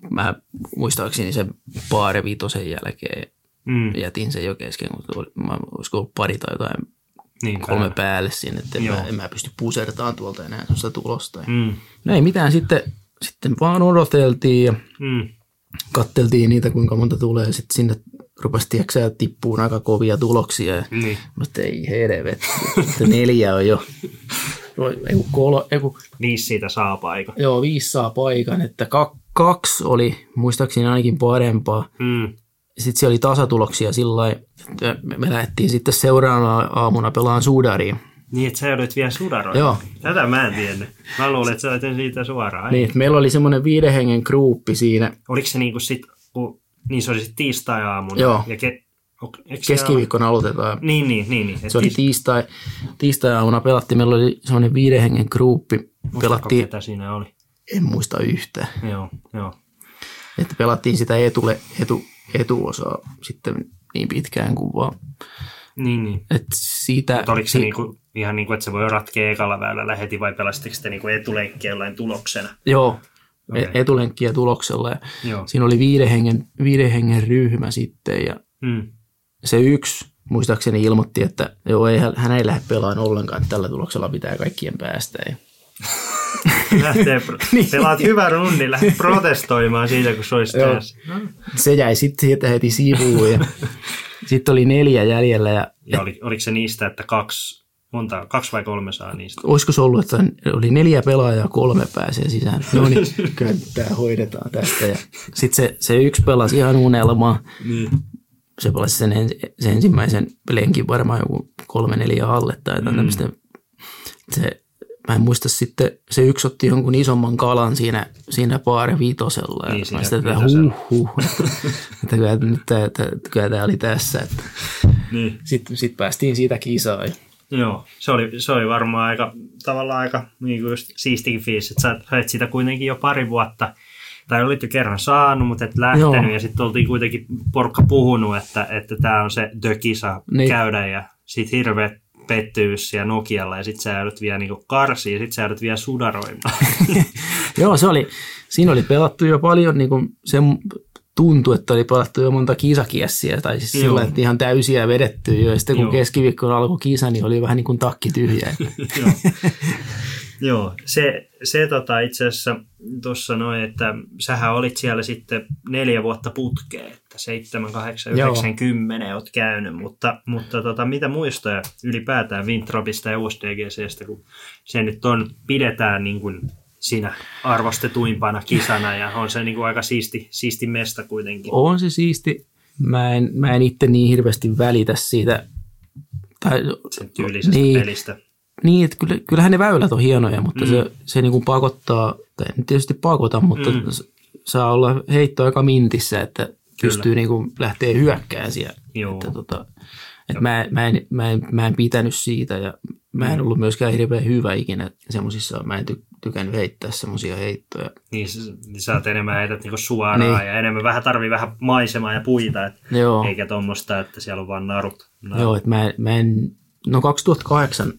mä muistaakseni sen baari viitosen jälkeen mm. jätin sen jo kesken, mutta oli, mä, olisiko ollut pari tai jotain niin, kolme päälle, päälle sinne, että mä, en mä pysty pusertaan tuolta enää sellaista tulosta. Mm. No ei mitään, sitten, sitten vaan odoteltiin ja mm. katteltiin niitä, kuinka monta tulee, ja sitten sinne rupesi tieksää tippuun aika kovia tuloksia. Ja niin. Mä sitten ei helvet, neljä on jo... Eiku kolo, eiku, viisi siitä saa paikan. Joo, viisi saa paikan. Että kak, kaksi oli muistaakseni ainakin parempaa. Mm. Sitten siellä oli tasatuloksia sillä lailla, että me lähdettiin sitten seuraavana aamuna pelaan Sudariin. Niin, että sä olet vielä Sudaroja. Joo. Tätä mä en tiennyt. Mä luulen, että sä olet siitä suoraan. Niin, meillä oli semmoinen viiden hengen gruuppi siinä. Oliko se niin kuin sitten, niin se oli sitten tiistai-aamuna. Joo. Ja ke- keskiviikkona aloitetaan. Niin, niin, niin. niin. Se oli tiistai, tiistai-aamuna pelattiin. Meillä oli semmoinen viiden hengen gruppi. Muistatko, ketä siinä oli? En muista yhtään. Joo, joo. Että pelattiin sitä etule, etu, etuosaa sitten niin pitkään kuin vaan. Niin, niin. Että siitä... Mutta oliko se niinku, ihan niin kuin, että se voi ratkea ekalla väylällä heti vai pelasitteko sitä niinku etulenkkiä jollain tuloksena? Joo, okay. Etulenkkiä tuloksella. Joo. Siinä oli viiden hengen, viiden hengen ryhmä sitten ja... Mm. Se yksi muistaakseni ilmoitti, että joo, ei, hän ei lähde pelaan ollenkaan, että tällä tuloksella pitää kaikkien päästä. Ja... Lähtee, pelaat hyvän rundin, lähde protestoimaan siitä, kun se olisi tässä. Se jäi sitten heti sivuun ja sitten oli neljä jäljellä. Ja... Ja oli, oliko se niistä, että kaksi, monta, kaksi vai kolme saa niistä? Olisiko se ollut, että oli neljä pelaajaa, kolme pääsee sisään. No niin, kyllä tämä hoidetaan tästä. Ja... Sitten se, se yksi pelasi ihan unelmaa. Niin. Se pelasi sen se ensimmäisen lenkin varmaan joku kolme neljä alle tai tämmöistä. Mm. Se, mä en muista sitten, se yksi otti jonkun isomman kalan siinä, siinä pari viitosella. Niin, ja mä sitä, että huh, huh, että kyllä tämä oli tässä. Että. Niin. Sitten sit päästiin siitä kisaan. Joo, se oli, se oli varmaan aika, tavallaan aika niin kuin just siistikin fiilis, että sä sait sitä kuitenkin jo pari vuotta. Tai olit jo kerran saanut, mutta et lähtenyt. Joo. Ja sitten oltiin kuitenkin porukka puhunut, että että tämä on se dökisa niin. Käydä ja sitten hirveä pettyys ja Nokialla ja sitten sä joudut vielä niinku karsiin ja sitten sä joudut vielä sudaroimaan. Joo, se oli, siinä oli pelattu jo paljon, niinku se tuntui, että oli pelattu jo monta kisakiessiä tai siis sillä, että ihan täysiä vedetty jo ja sitten kun keskiviikkona alkoi kisa, niin oli vähän niin kuin takki tyhjä. Joo. Joo, se, se tota itse asiassa tuossa noin, että sähän olit siellä sitten neljä vuotta putkeen, että seitsemän, kahdeksan, yhdeksän, kymmenen olet käynyt, mutta, mutta tota, mitä muistoja ylipäätään Vintropista ja U S D G C:stä, kun se nyt on, pidetään niin kuin siinä arvostetuimpana kisana ja on se niin kuin aika siisti, siisti mesta kuitenkin. On se siisti. Mä en, mä en itse niin hirveästi välitä siitä. Tai, sen tyylisestä niin, pelistä. Niin, että kyllähän ne väylät on hienoja, mutta mm. se, se niin kuin pakottaa, tai en tietysti pakota, mutta mm. saa olla heitto aika mintissä, että kyllä. pystyy niin kuin lähteä hyökkään siellä. Että tota, että mä, mä, en, mä, en, mä en pitänyt siitä ja mä en ollut myöskään hirveän hyvä ikinä semmoisissa, mä en ty, tykännyt heittää semmoisia heittoja. Niin, sä oot enemmän heität niinku suoraan niin. ja enemmän vähän tarvii vähän maisemaa ja puita, et, eikä tuommoista, että siellä on vaan narut. narut. Joo, että mä, mä en, no kaksituhattakahdeksan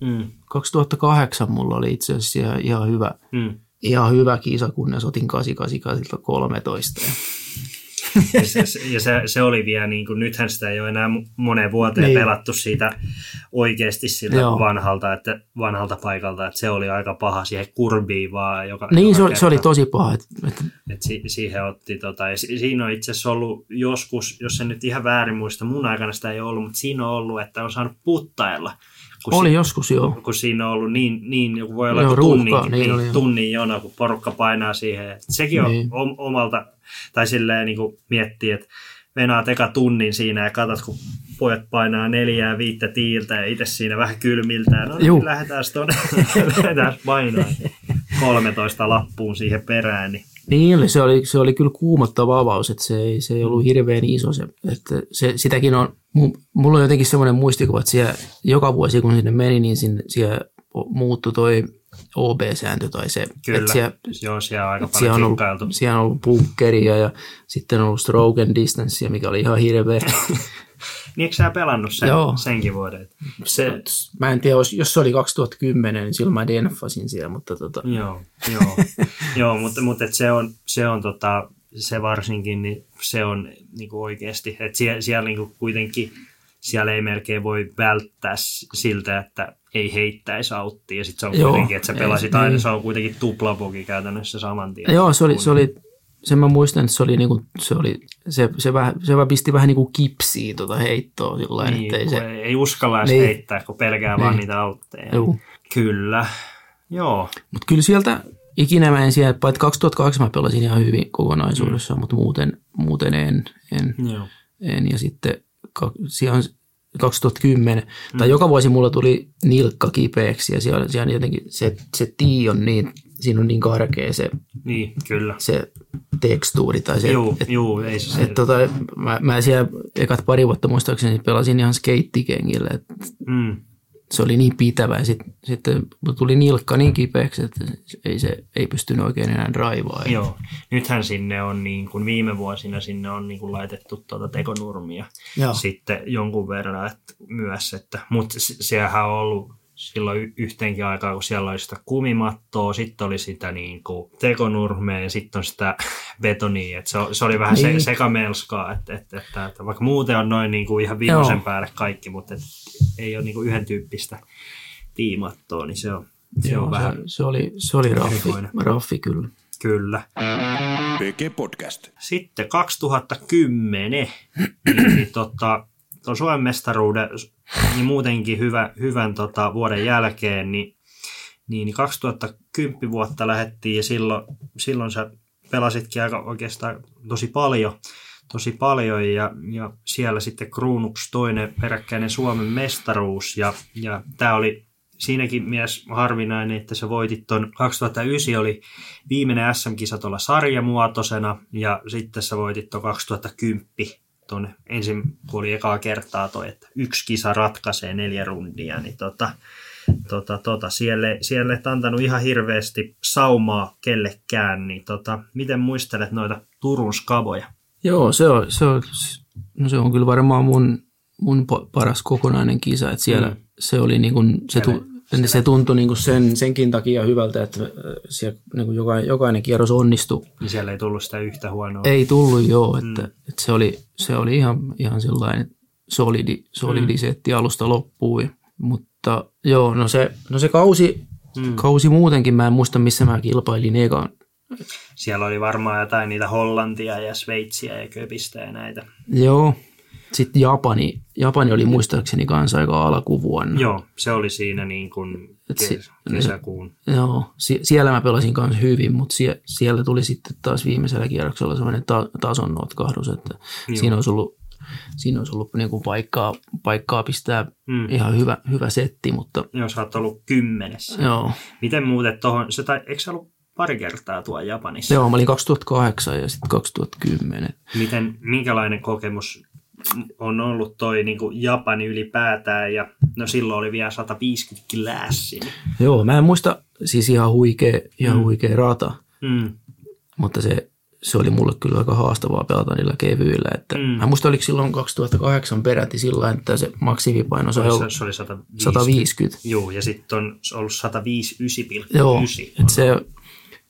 Mm. kaksituhattakahdeksan mulla oli itse asiassa ihan, ihan hyvä, mm. ihan hyvä kisa, kunnes otin kahdeksankymmentäkolme. Ja, se, ja se, se oli vielä, niin kuin, nythän sitä ei ole enää moneen vuoteen niin. pelattu siitä oikeasti sillä Joo. vanhalta, että, vanhalta paikalta, että se oli aika paha siihen kurbiin vaan. Joka, niin, joka se, oli, se oli tosi paha. Että... Et si, siihen otti, tota, ja si, siinä on itse asiassa ollut joskus, jos en nyt ihan väärin muista, mun aikana sitä ei ollut, mutta siinä on ollut, että on saanut puttailla. Kun oli si- joskus, joo. Kun siinä on ollut niin, niin joku voi olla joo, ruuhka, tunnin, niin niin, tunnin jona, kun porukka painaa siihen. Et sekin niin. on omalta, tai silleen niin kuin miettii, että venaat eka tunnin siinä ja katsot, kun pojat painaa neljää, viittä tiiltä ja itse siinä vähän kylmiltään. No niin, lähdetään tuonne, lähdetään painaa kolmetoista lappuun siihen perään. Niin, niin se, oli, se oli kyllä kuumottava avaus, että se ei, se ei ollut hirveän iso. Se, että se, sitäkin on... Mulla on jotenkin semmoinen muistikuva, että siellä, joka vuosi kun sinne meni, niin sinne, siellä muuttui toi O B-sääntö tai se. Kyllä, siellä, joo, siellä on aika paljon kikkailtu. Siellä on ollut bunkeria ja sitten on ollut stroke and distancea, mikä oli ihan hirveä. Niin eikö sä pelannut sen, senkin vuoden? Se... Mä en tiedä, jos se oli kaksituhattakymmenen, niin silloin mä denfasin siellä, mutta tota. Joo, joo. joo mutta, mutta se on, se on tota... Se varsinkin, niin se on niin kuin oikeasti, että siellä, siellä niin kuin kuitenkin, siellä ei melkein voi välttää siltä, että ei heittäisi auttia. Ja sitten se on Joo, kuitenkin, että sä pelasit ei, aina, niin. se on kuitenkin tuplapoki käytännössä saman tien. Joo, se oli, se oli, sen mä muistan, että se, oli, niin kuin, se, oli, se, se, vähän, se vähän pisti vähän niin kuin kipsiä tuota heittoa. Sillain, niin, ei, se, ei uskalla edes niin, heittää, kun pelkää niin. vaan niitä autteja. Joo. Kyllä, joo. Mutta kyllä sieltä... Ikinä mä en siellä, paitsi kaksituhattakahdeksan mä pelasin ihan hyvin kokonaisuudessaan, mm. mutta muuten, muuten en, en, en. Ja sitten siellä on kaksituhattakymmenen, mm. tai joka vuosi mulla tuli nilkka kipeäksi ja siellä, siellä jotenkin se, se tii on niin, siinä on niin karkea se, niin, kyllä. se tekstuuri. Tai se, juu, et, juu, ei se. Et, tota, mä, mä siellä ekat pari vuotta muistaakseni pelasin ihan skeittikengillä, että... Mm. Se oli niin pitävä ja sitten sit tuli nilkka niin kipeäksi, että ei, se, ei pystynyt oikein enää raivaa. Joo, nythän sinne on niin kuin viime vuosina sinne on niin kuin laitettu tuota tekonurmia Joo. sitten jonkun verran että myös. Että, mutta siellähän on ollut silloin yhteenkin aikaa, kun siellä oli sitä kumimattoa, sitten oli sitä niin kuin tekonurmea ja sitten on sitä betonia. Että se, se oli vähän niin. se, sekamelskaa, että, että, että, että vaikka muuten on noin niin kuin ihan viimeisen Joo. päälle kaikki, mutta... Et, ei ole niinku yhden tyyppistä tiimattoa, niin se on, se Joo, on se, vähän... Se oli, se oli raffi, raffi, kyllä. Kyllä. P G-podcast. Sitten kaksituhattakymmenen, niin, niin tota, tuon Suomen mestaruuden, niin muutenkin hyvä, hyvän tota, vuoden jälkeen, niin, niin kaksituhattakymmenen vuotta lähdettiin, ja silloin, silloin sä pelasitkin aika oikeastaan tosi paljon. Tosi paljon ja, ja siellä sitten kruunuksi toinen peräkkäinen Suomen mestaruus ja, ja tämä oli siinäkin mies harvinainen, että se voitit ton kaksituhattayhdeksän oli viimeinen S M-kisa tuolla sarjamuotoisena ja sitten sä voitit ton kaksituhattakymmenen ton ensin kun oli ekaa kertaa toi, että yksi kisa ratkaisee neljä rundia, niin tota, tota, tota, siellä, siellä et antanut ihan hirveästi saumaa kellekään, niin tota, miten muistelet noita Turun skavoja? Joo, se on, se on, no se on kyllä varmaan mun, mun paras kokonainen kisa, että siellä mm. se oli niin kuin, se, tu, se tuntui niin kuin sen, senkin takia hyvältä, että siellä niin kuin jokainen, jokainen kierros onnistui. Ja siellä ei tullut sitä yhtä huonoa. Ei tullut, joo, että, mm. että se oli, se oli ihan, ihan sellainen solidi, solidi setti alusta loppuun, mutta joo, no se, no se kausi, mm. kausi muutenkin, mä en muista missä mä kilpailin ekaan. Siellä oli varmaan jotain niitä Hollantia ja Sveitsiä ja Köpistä ja näitä. Joo. Sitten Japani. Japani oli muistaakseni kanssa aika alkuvuonna. Joo, se oli siinä niin kuin kes- kesäkuun. Joo, Sie- siellä mä pelasin kanssa hyvin, mutta sie- siellä tuli sitten taas viimeisellä kierroksella sellainen ta- tason notkahdus, että Joo. siinä olisi ollut siinä olisi ollut niin kuin paikkaa, paikkaa pistää mm. ihan hyvä, hyvä setti. Mutta... Joo, sä oot ollut kymmenessä. Joo. Miten muuten tuohon, eikö sä ollut pari kertaa tuo Japanissa? Joo, mä olin kaksituhattakahdeksan ja sitten kaksituhattakymmenen. Miten, minkälainen kokemus on ollut toi niin kuin Japani ylipäätään ja no silloin oli vielä sata viisikymmentä lässin. Joo, mä en muista, siis ihan huikea, ihan mm. huikea rata, mm. mutta se... Se oli mulle kyllä aika haastavaa pelata niillä kevyillä. Että mm. Mä muistan, oliko silloin kaksituhattakahdeksan peräti sillä, että se maksimipaino sai olla se oli sata viisikymmentä. sata viisikymmentä. Joo, ja sitten on ollut sata viisikymmentäyhdeksän pilkku yhdeksän. Joo, se,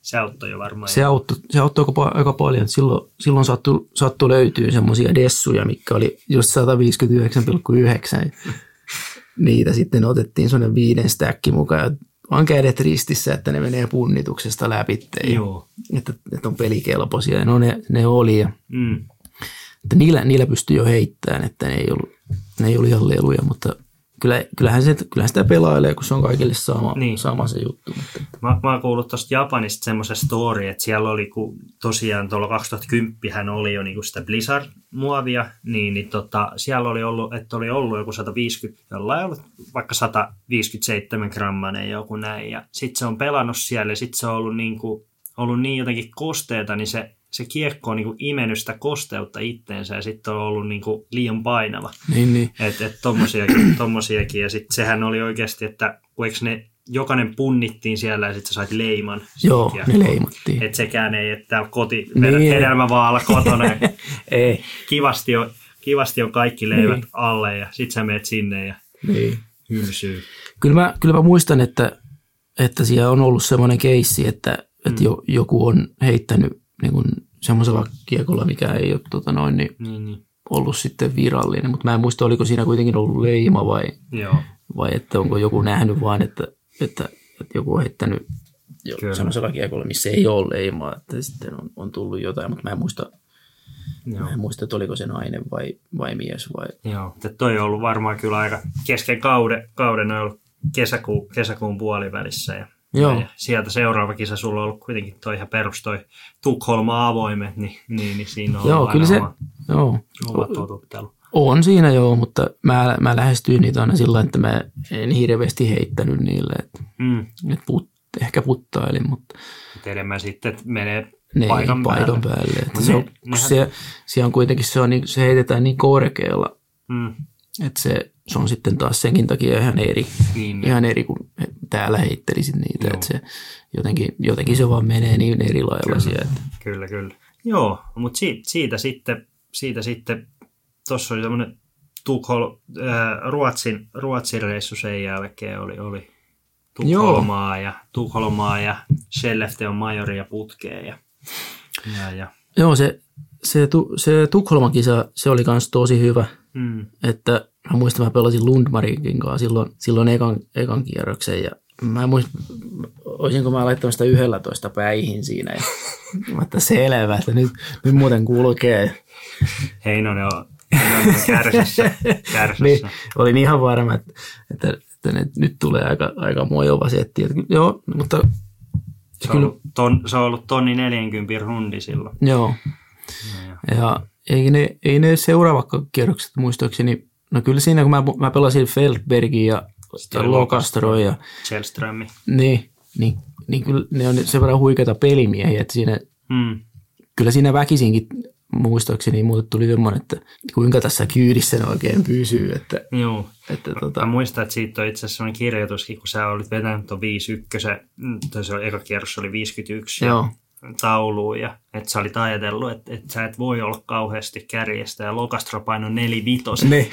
se auttoi jo varmaan. Se auttoi, se auttoi aika paljon. Silloin, silloin sattui, sattui löytyä semmoisia dessuja, mitkä oli just sata viisikymmentäyhdeksän pilkku yhdeksän. Niitä sitten otettiin semmoinen viiden stäkki mukaan. On kädet ristissä, että ne menee punnituksesta läpi, että, että on pelikelpoisia. Ja no ne, ne oli. Ja, mm. että niillä, niillä pystyi jo heittämään, että ne ei ollut, ne ei ollut ihan leluja, mutta kyllä, kyllähän, se, kyllähän sitä pelailee, kun se on kaikille sama, niin. sama se juttu. Mutta. Mä, mä oon kuullut tuosta Japanista semmoisen story, että siellä oli, kun tosiaan tuolla kaksituhattakymmenen oli jo niinku sitä Blizzard-muovia, niin, niin tota, siellä oli ollut, että oli ollut joku sata viisikymmentä, jollain ollut vaikka sata viisikymmentäseitsemän grammainen joku näin, ja sitten se on pelannut siellä, ja sitten se on ollut, niinku, ollut niin jotenkin kosteeta, niin se se kiekko on niinku imennyt sitä kosteutta itteensä ja sitten on ollut niinku liian painava. Niin, niin. Että et tommosiakin, tommosiakin. Ja sitten sehän oli oikeasti, että eikö ne, jokainen punnittiin siellä ja sitten sä sait leiman. Joo, kiekko. Ne leimattiin. Että sekään ei, että täällä koti, niin, hedelmä vaan alla kotona. Ei. Kivasti on, kivasti on kaikki leivät niin. alle ja sitten sä meet sinne ja niin. hymsyy. Kyllä mä, kyllä mä muistan, että, että siellä on ollut semmoinen keissi, että, että mm. jo, joku on heittänyt niin kuin semmoisella kiekolla, mikä ei ole tota noin, niin niin, niin. ollut sitten virallinen, mutta mä en muista, oliko siinä kuitenkin ollut leima vai, vai että onko joku nähnyt vaan, että, että, että joku on heittänyt semmoisella kiekolla, missä ei ole leimaa, että sitten on, on tullut jotain, mutta mä en muista, mä en muista että oliko se nainen vai, vai mies. Vai... Joo, että toi on ollut varmaan kyllä aika kesken kauden, kauden on ollut kesäkuun, kesäkuun puolivälissä ja joo. Ja sieltä seuraava kisa sulla on ollut kuitenkin toi ihan perus toi Tukholma avoimet, niin, niin, niin siinä on joo, kyllä se, oma, joo. oma totuttelu. On siinä joo, mutta mä, mä lähestyin niitä aina sillä tavalla, että mä en hirveästi heittänyt niille, että mm. et put, ehkä puttailin, mutta... Et enemmän sitten, että menee ne, paikan päälle. päälle. Että se, on, nehän... se, se on kuitenkin, se, on, se heitetään niin korkealla, mm. että se... Se on sitten taas senkin takia ihan eri, niin, ihan eri kun täällä heittelisit niitä, joo. että se jotenkin, jotenkin se vaan menee niin eri lailla sieltä. Kyllä, kyllä. Joo, mutta siitä, siitä sitten, siitä sitten, tuossa oli semmoinen Tukholm, äh, Ruotsin, Ruotsin reissu sen jälkeen oli, oli Tukholmaa joo. ja Tukholmaa ja Schelleftean majoria putkeen ja, ja, ja. Joo, se, se, se Tukholman kisa, se oli kans tosi hyvä, mm. että mä muistan, mä pelasin Lundmarkin kanssa silloin, silloin ekan, ekan kierroksen ja mä muistan, olisinko mä laittanut sitä yksitoista päihin siinä ja mä otan selvä, että nyt, nyt muuten kulkee. Heinonen on, Heinonen on kärsissä. kärsissä. Niin, olin ihan varma, että, että, että ne, nyt tulee aika, aika mojova setti. Joo, mutta... Se on, kyllä, ton, se on ollut tonni neljäkymmentä rundi silloin. Joo. Ja, ja ei, ne, ei ne seuraavat kierrokset muistaakseni. No kyllä siinä, kun mä, mä pelasin Feldbergin ja, ja Lokastroin ja Kjellströmin, niin, niin, niin kyllä ne on sen verran huikeita pelimiehiä, että siinä, mm. kyllä siinä väkisinkin muistaakseni muuten tuli semmoinen, että kuinka tässä kyydissä ne oikein pysyy. Että, joo, että, mä, tota... mä muistan, että siitä on itse asiassa semmoinen kirjoituskin, kun sä olit vetänyt tuon viisikymmentäyksi, se oli, eka kierros oli viisikymmentäyksi joo. tauluun ja että sä olit ajatellut, että, että sä et voi olla kauheasti kärjestä ja Lokastro paino neljä pilkku viisi. Niin.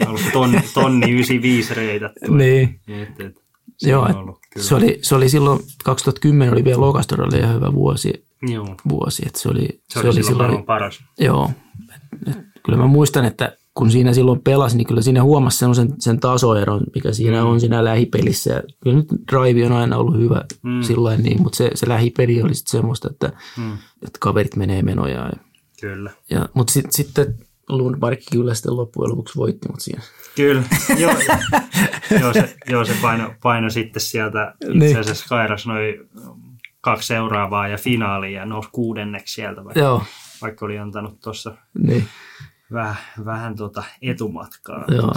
On ollut tonni, tonni yhdeksänkymmentäviisi reitattu. Niin. Et, et, se, joo, ollut, se, oli, se oli silloin, kaksituhattakymmenen oli vielä Lokastrolle ihan hyvä vuosi. Joo. Vuosi että se, oli, se, se oli silloin, silloin paras. Joo. Et, et, kyllä mä muistan, että kun siinä silloin pelasi, niin kyllä siinä huomasi semmoisen sen tasoeron, mikä siinä mm. on siinä lähipelissä. Ja kyllä nyt drive on aina ollut hyvä mm. sillain niin, mutta se, se lähipeli oli sitten semmoista, että, mm. että kaverit menee menojaan. Kyllä. Ja, mutta sit, sitten Lundmark kyllä sitten loppujen lopuksi voitti mut siinä. Kyllä, joo, joo se, joo, se paino, paino sitten sieltä itse asiassa kairas noin kaksi seuraavaa ja finaali ja nousi kuudenneksi sieltä, vaikka, vaikka oli antanut tuossa... Niin. vähän, vähän tuota etumatkaa. Joo.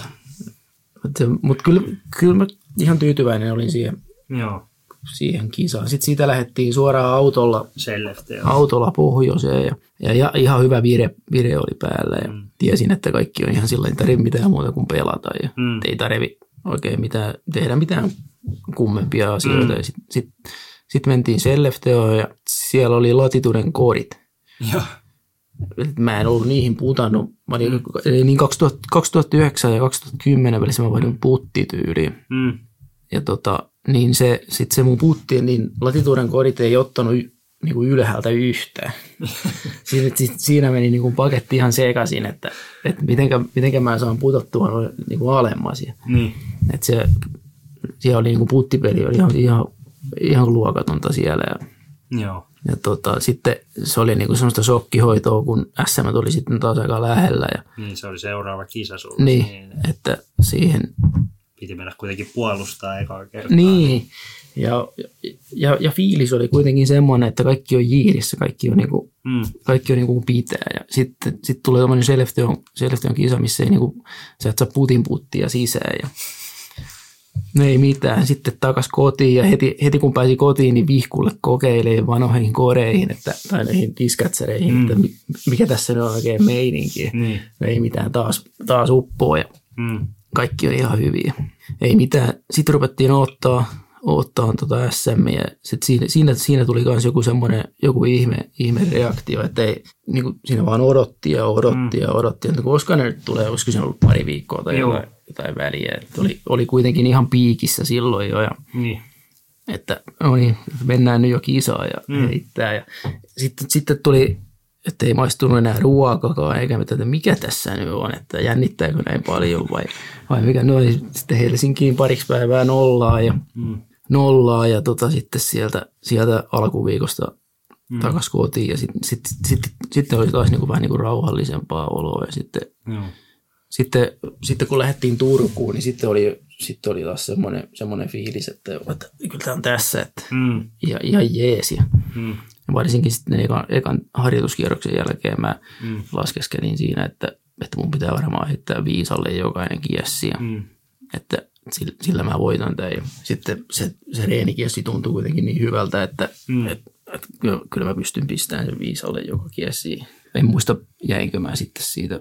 Mutta mut kyllä, kyllä mä ihan tyytyväinen olin siihen, Joo. siihen kisaan. Sitten siitä lähdettiin suoraan autolla, autolla pohjoiseen ja, ja, ja ihan hyvä vire, vire oli päällä. Ja mm. tiesin, että kaikki on ihan sillä tavalla, ei tarvitse mitään muuta kuin pelata. Ja mm. ei tarvitse oikein mitään, tehdä mitään kummempia asioita. Mm. Sitten sit, sit mentiin Schellefteaan ja siellä oli latituden koodit. Joo. Mä en ollut niihin puutannut. Mä olin, mm. niin kaksituhatta yhdeksän ja kaksituhattakymmenen välissä mä vaihdin puttityyliin. Mm. Ja tota, niin se, sit se mun putti, niin latituuden kodit ei ottanut y, niinku ylhäältä yhtään. Siin, sit, siinä meni niinku paketti ihan sekaisin, että et mitenkä, mitenkä mä saan putottua niinku alemmas. Mm. Että se, siellä oli niinku puttipeli, oli ihan, ihan, ihan luokatonta siellä. Joo. Ja tota, sitten se oli niinku semmoista shokkihoitoa, kun S M tuli sitten taas aika lähellä. Ja, niin, se oli seuraava kisa sulle. Niin, niin, että siihen piti mennä kuitenkin puolustaa ekaa kertaa. Niin, ja, ja, ja fiilis oli kuitenkin semmoinen, että kaikki on jiirissä, kaikki on niinku, mm. kaikki on niinku pitää. Ja sitten sit tulee tommoinen Schelleftean kisa, missä ei niinku, sä et saa putin puttia sisään. Ja no ei mitään. Sitten takaisin kotiin ja heti, heti kun pääsi kotiin, niin vihkulle kokeilemaan vanhoihin koreihin että, tai näihin diskatsereihin, mm. että mikä tässä nyt on oikein meininki. Niin. No ei mitään, taas, taas uppoo ja mm. kaikki on ihan hyviä. Ei mitään. Sitten rupettiin odottaa, odottaa tota S M:ää. Sitten siinä, siinä, siinä tuli myös joku semmoinen joku ihme, ihme reaktio, että ei, niin kuin siinä vaan odotti ja odotti mm. ja odotti. Että koska ne nyt tulee, olisiko siinä ollut pari viikkoa tai Joo. jotain. tai väliä, että oli, oli kuitenkin ihan piikissä silloin jo ja niin. että no niin, mennään nyt jo kisaan ja mm. heittää ja sitten, sitten tuli, että ei maistunut enää ruokakaan eikä mitään, että mikä tässä nyt on, että jännittääkö näin paljon vai, vai mikä, no sitten Helsinkiin pariksi päivää nollaa ja mm. nollaa ja tota, sitten sieltä, sieltä alkuviikosta mm. takaisin kotiin ja sitten sit, sit, sit, sit oli taas niinku, vähän niinku rauhallisempaa oloa ja sitten mm. Sitten, sitten kun lähdettiin Turkuun, niin sitten oli, sitten oli taas semmoinen, semmoinen fiilis, että, että kyllä tämä on tässä, että mm. ihan, ihan jees. Mm. Varsinkin sitten ekan, ekan harjoituskierroksen jälkeen mä mm. laskeskelin siinä, että, että mun pitää varmaan heittää viisalle jokainen kiessi, mm. että sillä, sillä mä voitan tämän. Sitten se, se reenikiessi tuntuu kuitenkin niin hyvältä, että, mm. että, että kyllä, kyllä mä pystyn pistämään sen viisalle joka kiessi. En muista, jäinkö mä sitten siitä.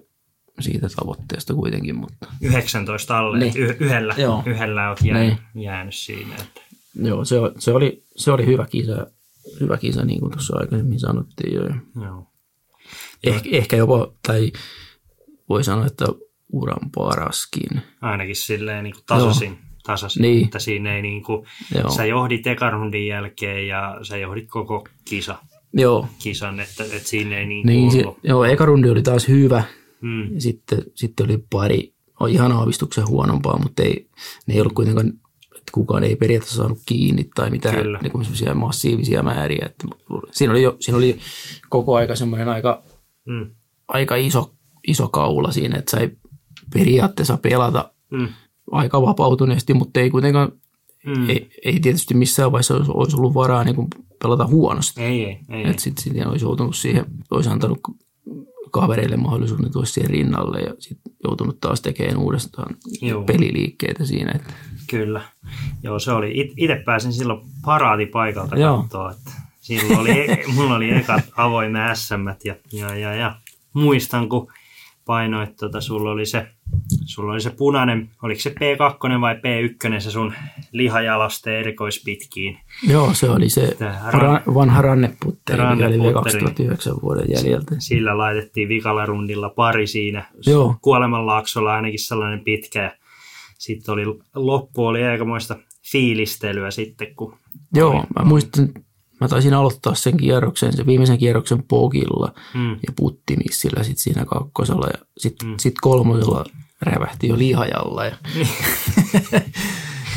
Siitä tavoitteesta kuitenkin, mutta yhdeksäntoista alle, niin. y- yhdellä, yhdellä olet jäänyt, niin. jäänyt siinä. Että. Joo, se, se, oli, se oli hyvä kisa, hyvä kisa niin kuin tuossa aikaisemmin sanottiin jo. Joo. Eh, ehkä jopa, tai voi sanoa, että uran paraskin. Ainakin silleen niin kuin tasaisin, tasaisin niin. Että siinä ei niin kuin, sä johdit ekan rundin jälkeen ja sä johdit koko kisa, Joo. kisan, että, että siinä ei niin, niin se, joo, eka rundi oli taas hyvä. Hmm. Sitten, sitten oli pari on ihan aavistuksen huonompaa, mutta ei, ne ei ollut kuitenkaan, että kukaan ei periaatteessa saanut kiinni tai mitään niin sellaisia massiivisia määriä. Että siinä, oli jo, siinä oli koko aika semmoinen aika, hmm. aika iso, iso kaula siinä, että sai periaatteessa pelata hmm. aika vapautuneesti, mutta ei kuitenkaan, hmm. ei, ei tietysti missään vaiheessa olisi ollut varaa niin kuin pelata huonosti. Ei, ei, ei. Että sitten sit olisi joutunut siihen, olisi antanut kavereille mahdollisuuden tuossa siihen rinnalle ja sitten joutunut taas tekemään uudestaan Joo. peliliikkeitä siinä. Että. Kyllä. Joo, se oli. It, itse pääsin silloin paraatipaikalta katsoa. Silloin oli, mulla oli ekat avoimet S M:t ja, ja, ja, ja muistan, kun painoit, tota, sulla oli se, sulla oli se punainen, oliko se P kaksi vai P yksi se sun lihajalaste erikoispitkiin? Joo, se oli se ra- vanha ranneputteri, mikä oli kaksituhattayhdeksän vuoden jäljeltä. Sillä laitettiin vikalla rundilla pari siinä. Joo. Kuolemanlaaksolla ainakin sellainen pitkä. Ja sitten oli, loppu oli aikamoista fiilistelyä sitten. Kun Joo, oli. Mä muistan. Mä taisin aloittaa sen kierroksen, sen viimeisen kierroksen pokilla mm. ja puttimissillä sit siinä kakkosella ja sitten mm. sit kolmosella rävähti jo lihajalla ja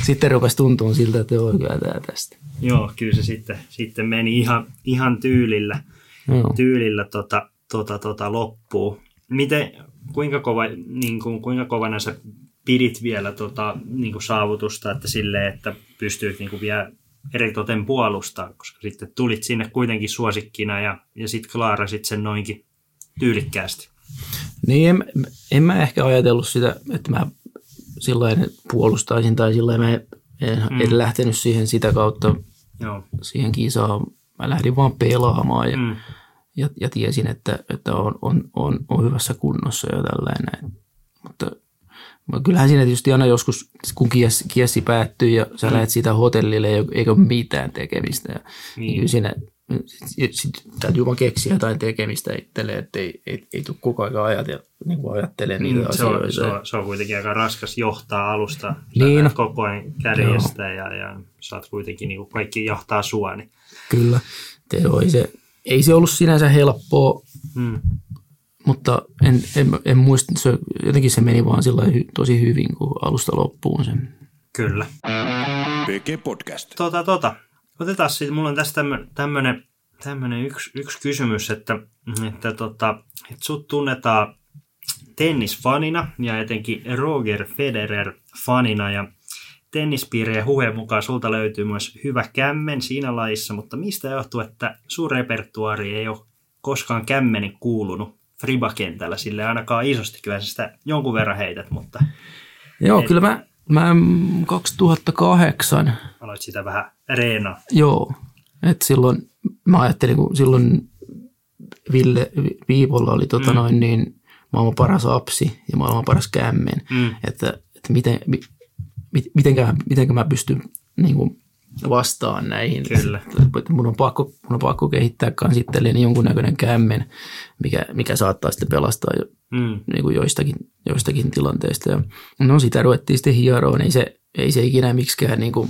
sitten rupesi tuntumaan siltä, että joo, kyllä tää tästä. Joo, kyllä se sitten, sitten meni ihan, ihan tyylillä, mm. tyylillä tota, tota, tota loppuun. Miten, kuinka, kova, niin kuin, kuinka kovana sä pidit vielä tota, niin kuin saavutusta, että silleen, että pystyit niin kuin vielä eritoten puolustaa, koska sitten tulit sinne kuitenkin suosikkina ja, ja sitten klaarasit sen noinkin tyylikkäästi. Niin, en, en mä ehkä ajatellut sitä, että mä sillain puolustaisin tai sillain mä en, mm. en lähtenyt siihen sitä kautta Joo. siihen kisaan. Mä lähdin vaan pelaamaan ja, mm. ja, ja tiesin, että, että on, on, on, on hyvässä kunnossa ja tällainen. Mutta kyllähän siinä tietysti aina joskus, kun kies, kiesi päättyy ja sä mm. lähet siitä hotellille, eikä ole mitään tekemistä. Mm. Niin kyllä siinä sitten täytyy vaan keksiä jotain tekemistä itselleen, ettei ei, ei tule koko ajan ajatella, niin ajattelee niitä mm, asioita. Se on, se on kuitenkin aika raskas johtaa alusta, niin, no. koko ajan kärjestä no. ja, ja saat kuitenkin niin kaikki johtaa sua. Niin. Kyllä, ei se, ei se ollut sinänsä helppoa, mm. mutta en, en, en muista, se, jotenkin se meni vaan sillä hy, tosi hyvin kuin alusta loppuun sen. Kyllä. P G Podcast. Tota, tota. Otetaan sitten, mulla on tässä tämmöinen, tämmöinen yksi, yksi kysymys, että, että, tota, että sut tunnetaan tennisfanina ja etenkin Roger Federer-fanina ja tennispiirien huheen mukaan sulta löytyy myös hyvä kämmen siinä lajissa, mutta mistä johtuu, että sun repertuaari ei ole koskaan kämmenin kuulunut fribakentällä, sille ainakaan isosti, kyllä sitä jonkun verran heität, mutta... Joo, et... kyllä mä... Mä kaksituhattakahdeksan... Aloit sitä vähän reenaa. Joo. Et silloin, mä ajattelin, kun silloin Ville Viivolla oli tota mm. noin niin maailman paras apsi ja maailman paras kämmen. Mm. Että, että miten, mit, mitenkä, mitenkä mä pystyn niin kuin vastaan näihin. Kyllä. Mun on pakko, mun on pakko kehittää kans itselleen jonkunnäköinen kämmen, mikä, mikä saattaa sitten pelastaa jo, mm. niin kuin joistakin, joistakin tilanteista. Ja no sitä ruvettiin sitten hieroon, ei se, ei se ikinä miksikään. Niin kuin,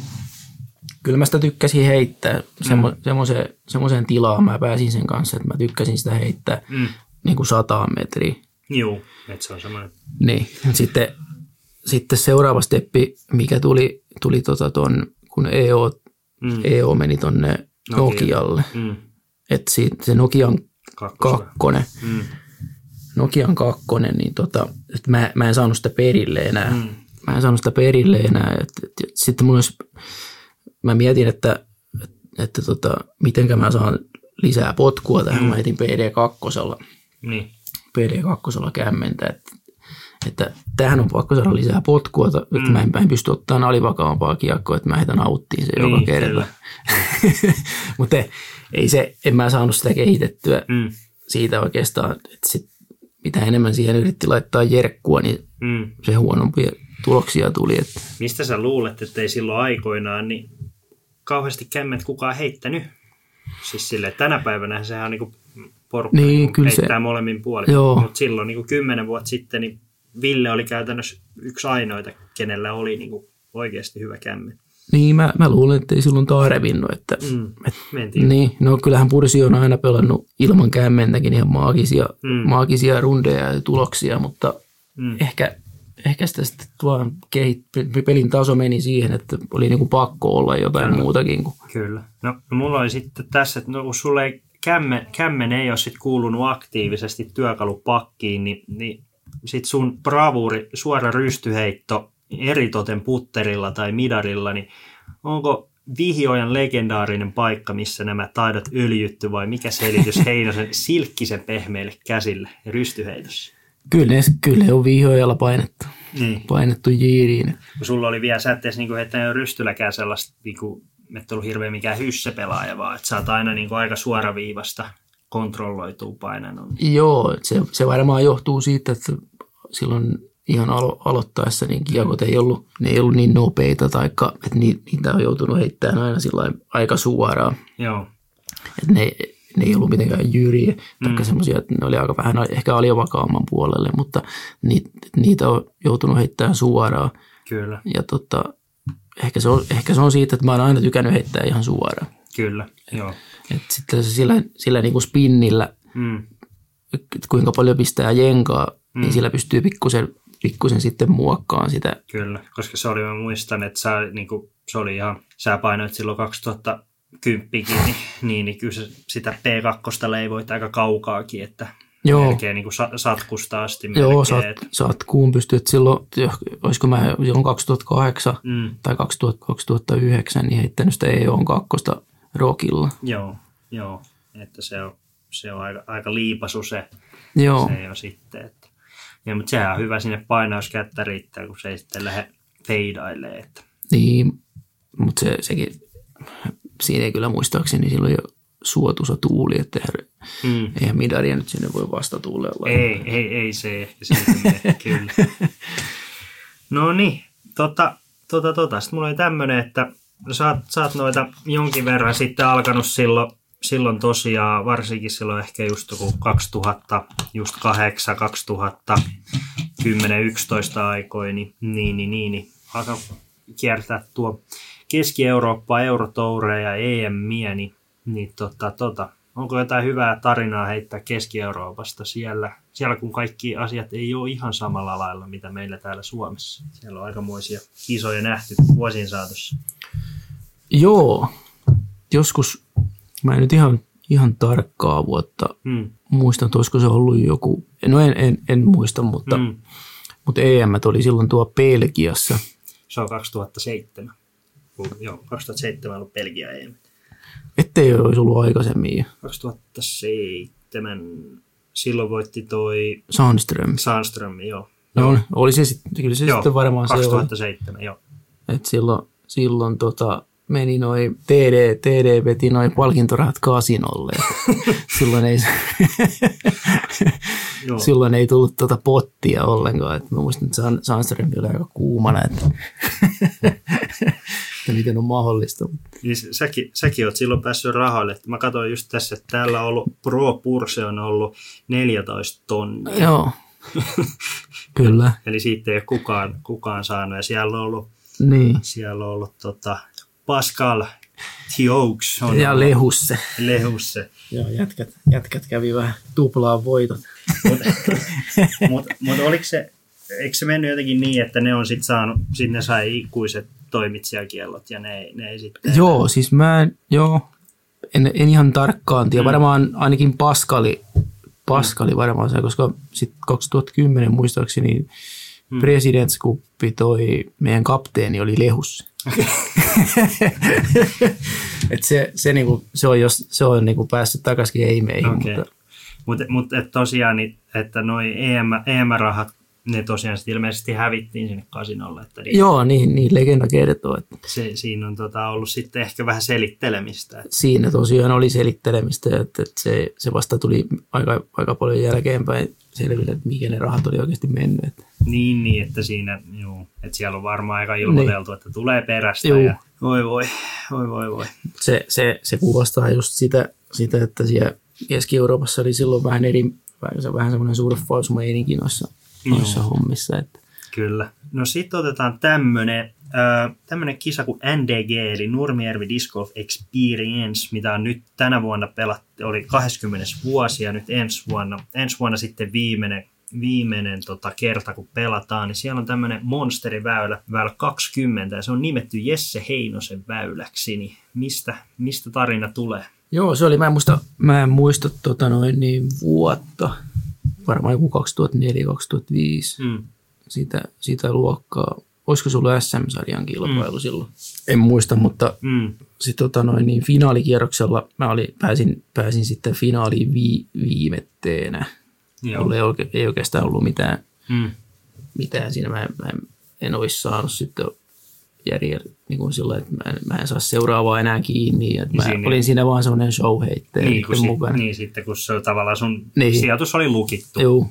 kyllä mä sitä tykkäsin heittää, Semmo, mm. semmoiseen, semmoiseen tilaan mä pääsin sen kanssa, että mä tykkäsin sitä heittää mm. niin kuin sataan metriä. Joo, että se on semmoinen. Niin, sitten, sitten seuraava steppi, mikä tuli, tuli tota ton... kun E O, mm. E O meni tonne Nokialle. Mm. Että se Nokian kakkonen, mm. Nokian kakkonen, niin tota, et mä, mä en saanut sitä perille enää. Mm. Mä en saanut sitä perille enää. Et, et, et, sitten mun olisi, mä mietin, että et, et, tota, mitenkä mä saan lisää potkua tähän. Mm. Mä heitin P D kaksi. Niin. P D kaksi kämmentä, että että tähän on pakko saada lisää potkua, että mm. mä, en, mä en pysty ottamaan alivakavampaa kiekkoa, että mä heitän auttiin se niin, joka kerta. Mutta ei se, en mä saanut sitä kehitettyä mm. siitä oikeastaan, että sit, mitä enemmän siihen yritti laittaa jerkkua, niin mm. se huonompia tuloksia tuli. Että. Mistä sä luulet, että ei silloin aikoinaan niin kauheasti kämmet kukaan heittänyt? Siis silleen, tänä päivänä sehän on niinku porukka niin, niin heittää se, molemmin puolin, mutta silloin niinku kymmenen vuotta sitten niin Ville oli käytännössä yksi ainoita, kenellä oli niin kuin oikeasti hyvä kämmen. Niin, mä, mä luulen, että ei silloin tarvinnut. Että, mm, et, niin, no kyllähän Pursi on aina pelannut ilman kämmentäkin ihan maagisia, mm. maagisia rundeja ja tuloksia, mutta mm. ehkä, ehkä sitä sitten vaan kehit, pelin taso meni siihen, että oli niin kuin pakko olla jotain Kyllä. muutakin. Kuin. Kyllä. No mulla oli sitten tässä, että no, kun sulle ei, kämmen, kämmen ei ole sit kuulunut aktiivisesti työkalupakkiin, niin... niin sitten sun bravuuri, suora rystyheitto eritoten putterilla tai midarilla, niin onko Vihjojan legendaarinen paikka, missä nämä taidot öljytty vai mikä selitys Heinosen silkkisen pehmeille käsille rystyheitossa? Kyllä, kyllä on Vihjojalla painettu, niin. painettu jiiriin. Sulla oli vielä, sä etteis niinku heittää jo rystyläkään sellaista, niinku, et ollut hirveän mikään hyssepelaaja, vaan että sä oot aina niinku aika suoraviivasta kontrolloituu painanut. Joo, se, se varmaan johtuu siitä, että silloin ihan alo, aloittaessa niin kiekot ei ollut, ne ei ollut niin nopeita, taikka, että niitä on joutunut heittämään aina sillain aika suoraan. Joo. Että ne, ne ei ollut mitenkään jyriä, taikka mm. semmoisia, että ne oli aika vähän ehkä aliovakaamman puolelle, mutta niitä, niitä on joutunut heittämään suoraan. Kyllä. Ja tota, ehkä, se on, ehkä se on siitä, että mä oon aina tykännyt heittää ihan suoraan. Kyllä, et, joo. Et sitten sillä, sillä niinku spinnillä, mm. kuinka paljon pistää jenkaa, mm. niin sillä pystyy pikkusen, pikkusen sitten muokkaamaan sitä. Kyllä, koska se oli, mä muistan, että sä, niinku, se oli ihan, sä painoit silloin kaksituhattakymmenen, niin, niin, niin kyllä se, sitä P kaksi leivoit aika kaukaakin, että joo. melkein niinku satkusta asti. Melkein. Joo, sat, satkuun pystyy, että silloin, olisiko mä silloin kaksituhattakahdeksan mm. tai kaksituhattayhdeksän, niin heittänyt sitä E U:n kakkosta Rockilla. Joo, joo, että se on, se on aika, aika liipaisu se, se jo sitten. Että. Niin, mutta sehän on hyvä sinne painaa, jos kättä riittää, kun se ei sitten lähde feidailemaan. Niin, mutta se, sekin, siinä ei kyllä muistaakseni silloin jo suotuisa tuuli, että mm. eihän midaria nyt sinne voi vastatuulella. Ei, ei, ei se ehkä siltä mene, kyllä. No niin, tota, tota, tota. Sitten mulla oli tämmöinen, että sä oot, sä oot noita jonkin verran sitten alkanut silloin, silloin tosiaan, varsinkin silloin ehkä just kun kaksituhatta, just kahdeksan, kaksituhattakymmenen, yksitoista aikoina, niin, niin, niin, niin, niin. alkaa kiertää tuo Keski-Eurooppa, Eurotoureja, E M-miä, niin, niin tota, tota, onko jotain hyvää tarinaa heittää Keski-Euroopasta siellä, siellä, kun kaikki asiat ei ole ihan samalla lailla, mitä meillä täällä Suomessa. Siellä on aikamoisia kisoja nähty vuosien saatossa. Joo, joskus, mä en nyt ihan, ihan tarkkaa vuotta mm. muista, että olisiko se ollut joku, no en, en, en muista, mutta, mm. mutta E M oli silloin tuo Belgiassa. Se on kaksituhattaseitsemän. Joo, kaksituhattaseitsemän on ollut Belgia E M. Ettei olisi ollut aikaisemmin. kaksituhattaseitsemän silloin voitti toi Sandström. Sandström, joo. No, oli se sitten, kyllä se joo, sitten varmaan kaksituhattaseitsemän, se oli. Joo. Et silloin silloin tota, meni noin T D, T D veti noin palkintorahat kasinolle. silloin ei silloin ei tullut tota pottia ollenkaan. Et mä muistan, että Sandström oli aika kuumana. Että että miten on mahdollista. Niin säkin, säkin olet silloin päässyt rahoille. Mä katsoin just tässä, että täällä on ollut Pro Pursi on ollut neljätoista tonnia. Joo, kyllä. Eli siitä ei ole kukaan, kukaan saanut. Ja siellä on ollut, niin. siellä on ollut tota Pascal Thioux. On ja Lehousse. Lehousse. Joo, jätkät, jätkät kävi vähän tuplaan voitot. Mutta mut, mut oliko se, eikö se mennyt jotenkin niin, että ne on sitten saanut, sitten ne sai ikuiset toimitsijakiellot ja ne, ne ei sitten... Joo, siis mä en, joo, en, en ihan tarkkaan tiedä. Mm. Varmaan ainakin Paskali, Paskali mm. varmaan sai, koska sitten kaksituhattakymmenen muistaakseni mm. President's Cup toi, meidän kapteeni oli Lehousse. Okay. Et se, se, niinku, se on, jos, se on niinku päässyt takaisin eimeihin. Okay. Mutta mut, mut, et tosiaan, että noi E M-rahat ne tosiaan sitten ilmeisesti hävittiin sinne kasinolle. Että niin, joo, niin, niin legenda kertoo. Että se, siinä on tota, ollut sitten ehkä vähän selittelemistä. Että siinä tosiaan oli selittelemistä, että, että se, se vasta tuli aika, aika paljon jälkeenpäin selville, että mihin ne rahat oli oikeasti mennyt. Niin, niin että siinä, juu, että siellä on varmaan aika ilmoiteltu, niin. Että tulee perästä. Juu. Ja voi voi, voi voi voi. Se, se, se kuvastaa just sitä, sitä, että siellä Keski-Euroopassa oli silloin vähän eri, vähän semmoinen surffausmeininki noissa. noissa Joo. hommissa. Että. Kyllä. No sitten otetaan tämmöinen äh, kisa kuin N D G, eli Nurmijärvi Disc Golf Experience, mitä on nyt tänä vuonna pelattu, oli kaksikymmentä vuosi ja nyt ensi vuonna, ensi vuonna sitten viimeinen, viimeinen tota, kerta, kun pelataan, niin siellä on tämmöinen monsteriväylä, väylä kaksikymmentä, ja se on nimetty Jesse Heinosen väyläksi, niin mistä, mistä tarina tulee? Joo, se oli, mä en muista, mä en muista tota noin, niin vuotta, varmaan joku kaksituhattaneljä kaksituhattaviisi mm. sitä, sitä luokkaa. Olisiko se ollut S M-sarjan kilpailu mm. silloin? En muista, mutta mm. sit, tota noin, niin finaalikierroksella mä oli, pääsin, pääsin sitten finaaliin vi, viimetteenä. Mulla ei, oike, ei oikeastaan ollut mitään, mm. mitään siinä. Mä en, mä en, en olisi saanut sitten järjellä niin sillä, että mä en, mä en saa seuraavaa enää kiinni. Että mä siinä, olin siinä vaan semmoinen show-heittäjä niin, sitten mukana. Niin, sitten kun se, tavallaan sun niin. sijoitus oli lukittu. Joo,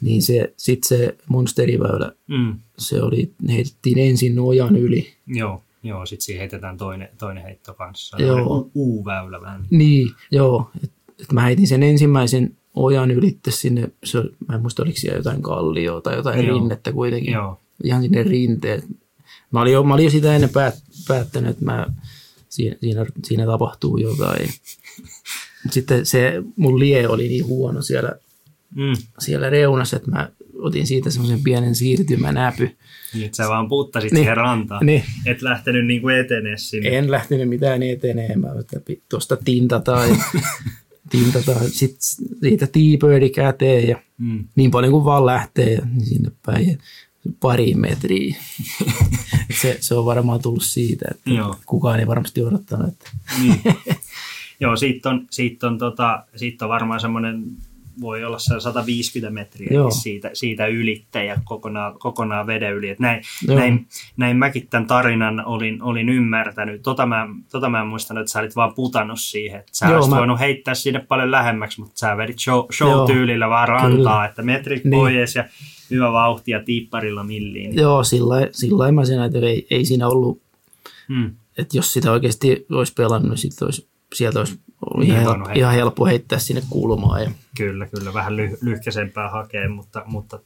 niin se, sitten se monsteriväylä, mm. se oli, heitettiin ensin ojan yli. Joo, joo sitten siihen heitetään toinen, toinen heitto kanssa. Joo. U-väylä vähän. Niin, joo. Et, et mä heitin sen ensimmäisen ojan ylitte sinne, se, mä en muista oliko siellä jotain kallioa tai jotain joo. rinnettä kuitenkin. Joo. Ihan sinne rinteen. Mä olin, jo, mä olin jo sitä ennen päät, päättänyt, että mä, siinä, siinä, siinä tapahtuu jotain. Sitten se mun lie oli niin huono siellä, mm. siellä reunassa, että mä otin siitä semmoisen pienen siirtymänäpy. Nyt sä vaan puuttasit niin, siihen rantaan. Niin. Et lähtenyt niin kuin eteneen sinne. En lähtenyt mitään etenemään. Tuosta tintataan. tintataan. Sitten siitä T-birdi käteen ja mm. niin paljon kuin vaan lähtee niin sinne päin. Pari metriä. Se, se on varmaan tullut siitä, että Joo. kukaan ei varmasti odottanut. Että. Niin. Joo, siitä on, siitä on, tota, siitä on varmaan semmoinen voi olla sata viisikymmentä metriä siitä, siitä ylittäjä kokonaan, kokonaan veden yli. Et näin, näin, näin mäkin tämän tarinan olin, olin ymmärtänyt. Tota mä, tota mä en muistanut, että sä olit vaan putannut siihen. Et sä Joo, olisit mä... voinut heittää sinne paljon lähemmäksi, mutta sä vedit show, show-tyylillä vaan rantaa, kyllä. Että metrit niin. pois ja hyvä vauhti ja tiipparilla milliin. Joo, sillä mä sen ajattelin, ei, ei siinä ollut, hmm. että jos sitä oikeasti olisi pelannut, niin sitten olisi sieltä olisi ihan, helppo, ihan helppo heittää sinne kulmaan. Ja. Kyllä, kyllä. Vähän lyh- lyhkäisempää hakea, mutta, mutta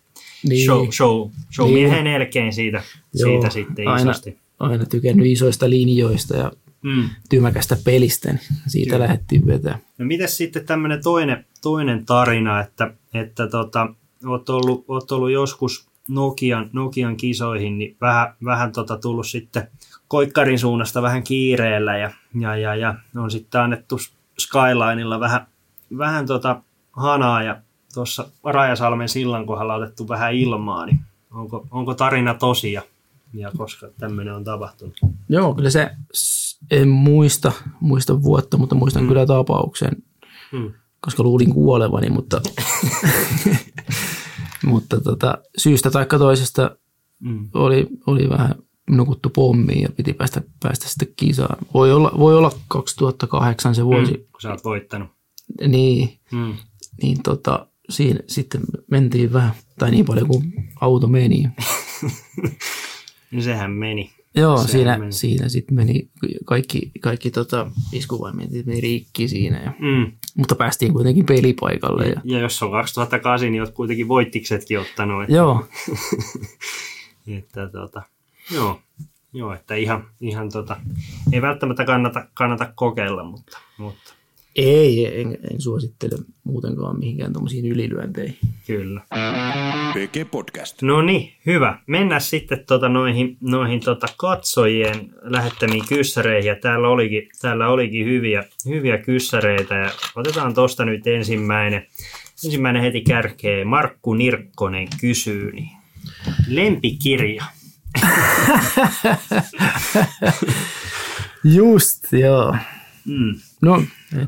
niin. show, show, show niin. miehen elkein siitä, siitä sitten aina, isosti. Aina tykännyt isoista linjoista ja mm. tymäkästä pelistä, niin siitä Ky- lähdettiin vetää. No mites sitten tämmöinen toinen, toinen tarina, että, että tota, oot, ollut, oot ollut joskus Nokian, Nokian kisoihin, niin vähän, vähän tota tullut sitten koikkarin suunnasta vähän kiireellä ja, ja, ja, ja on sitten annettu Skylineilla vähän, vähän tota hanaa ja tuossa Rajasalmen sillan kohdalla otettu vähän ilmaa, niin onko, onko tarina tosi ja, ja koska tämmöinen on tapahtunut? Joo, kyllä se, en muista, muista vuotta, mutta muistan mm. kyllä tapauksen, mm. koska luulin kuolevani, mutta, mutta tota, syystä tai toisesta mm. oli, oli vähän nukuttu pommiin ja piti päästä, päästä sitten kisaan. Voi olla, voi olla kaksituhattakahdeksan se vuosi. Mm, kun sä oot voittanut. Niin, mm. niin tota, siinä sitten mentiin vähän, tai niin paljon kuin auto meni. Sehän meni. Joo, Sehän siinä, meni. siinä sitten meni kaikki, kaikki tota, iskuvaimet meni riikki siinä. Ja, mm. mutta päästiin kuitenkin pelipaikalle. Ja, ja jos on kaksituhattakahdeksan, niin oot kuitenkin voittiksetkin ottanut. Että, joo. että tota... Joo, joo, että ihan, ihan tota, ei välttämättä kannata, kannata kokeilla, mutta, mutta. Ei, en, en suosittele muutenkaan mihinkään tuommoisiin ylilyönteihin. Kyllä. P G Podcast. No niin, hyvä. Mennään sitten tota noihin, noihin tota katsojien lähettämiin kyssäreihin. Ja täällä olikin, täällä olikin hyviä, hyviä kyssäreitä ja otetaan tuosta nyt ensimmäinen, ensimmäinen heti kärkeen. Markku Nirkkonen kysyy, niin lempikirja. Just, joo. Mm. No,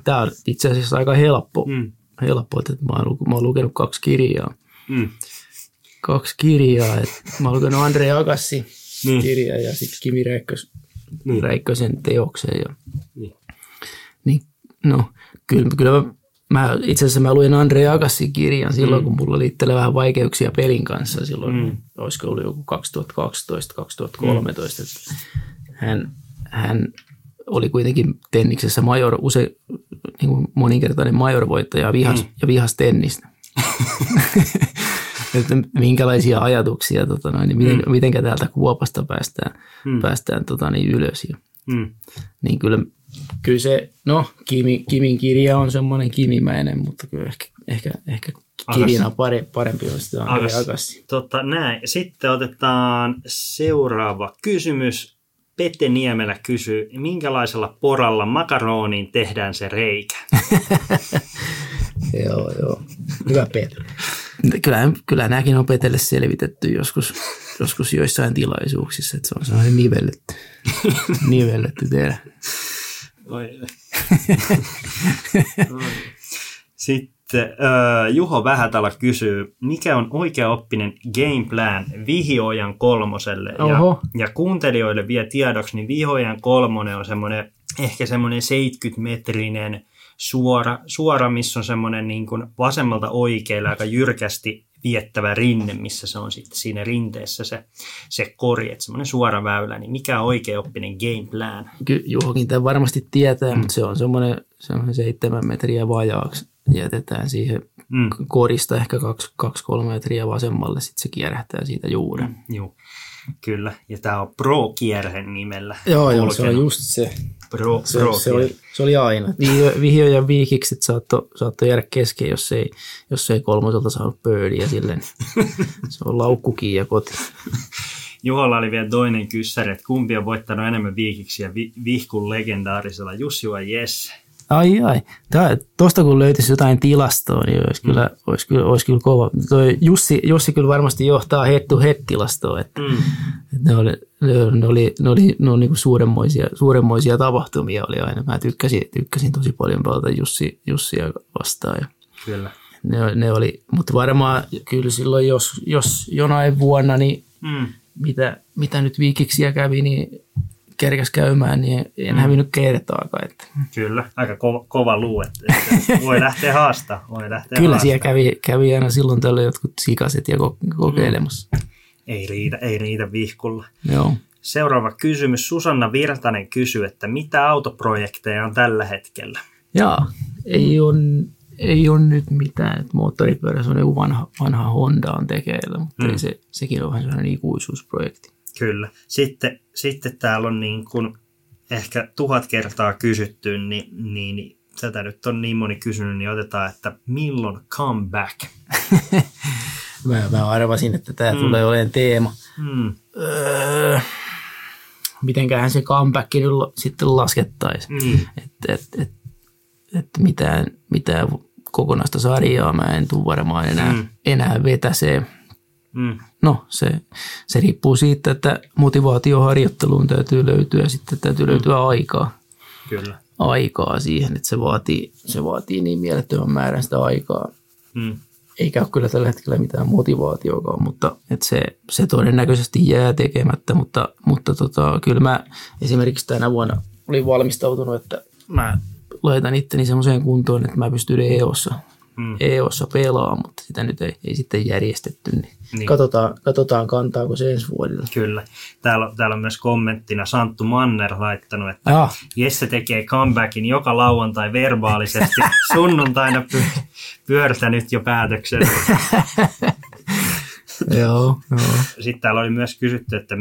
tämä on itse asiassa aika helppo. Mm. Helppo, että mä oon, mä oon lukenut kaksi kirjaa. Mm. Kaksi kirjaa. Et mä oon lukenut Andre Agassin mm. kirjaa ja sitten Kimi Räikkös, mm. Räikkösen teoksen. Ja. Mm. Niin, no, kyllä, kyllä mä, mä itse asiassa mä luin Andre Agassin kirjan silloin, mm. kun mulla oli itsellä vähän vaikeuksia pelin kanssa. Silloin mm. olisiko ollut joku kaksituhattakaksitoista kaksituhattakolmetoista. Mm. Hän, hän oli kuitenkin tenniksessä major, use, niin kuin moninkertainen majorvoittaja ja vihas, mm. ja vihas tennistä. Että minkälaisia ajatuksia, tota noin, niin miten, mm. mitenkä täältä kuopasta päästään, mm. päästään tota niin, ylös. Mm. Niin kyllä... Kyllä se, no, Kimi, Kimin kirja on semmoinen kimimäinen, mutta kyllä ehkä, ehkä, ehkä kirjana pare, parempi on sitä Andre Agassi. Totta, näin. Sitten otetaan seuraava kysymys. Pete Niemelä kysyy, minkälaisella poralla makarooniin tehdään se reikä? Joo, joo. Hyvä Pete. Kyllä, kyllä nämäkin on Petelle selvitetty joskus, joskus joissain tilaisuuksissa, että se on sellainen nivelletty, nivelletty tehdä. Sitten uh, Juho Vähätala kysyy, mikä on oikeaoppinen game plan Vihiojan kolmoselle? Ja, ja kuuntelijoille vielä tiedoksi, niin Vihiojan kolmonen on semmoinen, ehkä semmoinen seitsemänkymmentä metrinen suora, suora missä on semmoinen niin kuin vasemmalta oikealle aika jyrkästi viettävä rinne, missä se on sitten siinä rinteessä se, se kori, että semmoinen suora väylä, niin mikä on oikeaoppinen game plan? Kyllä Juhokin tämän varmasti tietää, mm. mutta se on semmoinen, semmoinen seitsemän metriä vajaaksi. Jätetään siihen mm. korista ehkä kaksi, kaksi kolme metriä vasemmalle, sitten se kierrähtää siitä juuren. Mm, joo, kyllä. Ja tämä on Pro-kierhen nimellä. Joo, joo, se on just se. Pro, se, pro se, oli, se oli aina. Vihio ja viikikset saattoi saatto jäädä kesken, jos ei, jos ei kolmoselta saanut birdiä silleen. Se on laukkukin ja koti. Juholla oli vielä toinen kyssäri, että kumpi on voittanut enemmän viikiksiä vi, Vihkun legendaarisella Jussi vai Jesse? Ai ai, tuosta kun löytyisi jotain tilastoa, niin olisi, mm. kyllä, olisi, kyllä, olisi kyllä kova. Toi Jussi, Jussi kyllä varmasti johtaa head to head -tilastoa, että mm. ne oli, ne oli, ne oli ne niin kuin suuremmoisia, suuremmoisia tapahtumia oli aina. Mä tykkäsin, tykkäsin tosi paljon pelata Jussi, Jussia vastaan. Ja. Kyllä. ne, ne oli, mutta varmaan kyllä silloin, jos, jos jonain vuonna, niin mm. mitä, mitä nyt viikiksiä kävi, niin kerkäs käymään, niin en mm. hävinnyt kertaakaan. Että. Kyllä, aika kova, kova luu, että voi lähteä haastaa. Voi lähteä kyllä haastaa. Siellä kävi, kävi aina silloin tällöin jotkut sikaset ja kokeilemassa. Mm. Ei riitä, ei riitä vihkulla. Joo. Seuraava kysymys. Susanna Virtanen kysyy, että mitä autoprojekteja on tällä hetkellä? Jaa, ei ole ei nyt mitään. Moottoripyörä, se on vanha, vanha Honda on tekeillä, mutta mm. se, sekin on vähän sellainen ikuisuusprojekti. Kyllä. Sitten, sitten täällä on niin kuin ehkä tuhat kertaa kysytty, niin, niin tätä nyt on niin moni kysynyt, niin otetaan, että milloin comeback? mä, mä arvasin, että tämä mm. tulee olemaan teema. Mm. Öö, mitenköhän se comeback sitten laskettaisiin. Mm. Että et, et, et mitään, mitään kokonaista sarjaa mä en tule varmaan enää, mm. enää vetäseen. Mm. No, se, se riippuu siitä, että motivaatioharjoitteluun täytyy löytyä, sitten täytyy mm. löytyä aikaa. Kyllä. Aikaa siihen, että se vaatii, se vaatii niin mielettömän määrän sitä aikaa. Mm. Eikä ole kyllä tällä hetkellä mitään motivaatiokaan, mutta että se, se todennäköisesti jää tekemättä, mutta, mutta tota, kyllä mä esimerkiksi tänä vuonna olin valmistautunut, että mä laitan itteni semmoiseen kuntoon, että mä pystyn E O:ssa Mm. E O:ssa pelaa, mutta sitä nyt ei, ei sitten järjestetty. Niin niin. Katsotaan, katsotaan, kantaako se ensi vuodella. Kyllä. Täällä on, täällä on myös kommenttina Santtu Manner laittanut, että Jaa. Jesse tekee comebackin joka lauantai verbaalisesti. Sunnuntaina py- pyörtänyt jo päätöksen. Joo, joo. Sitten täällä oli myös kysytty, että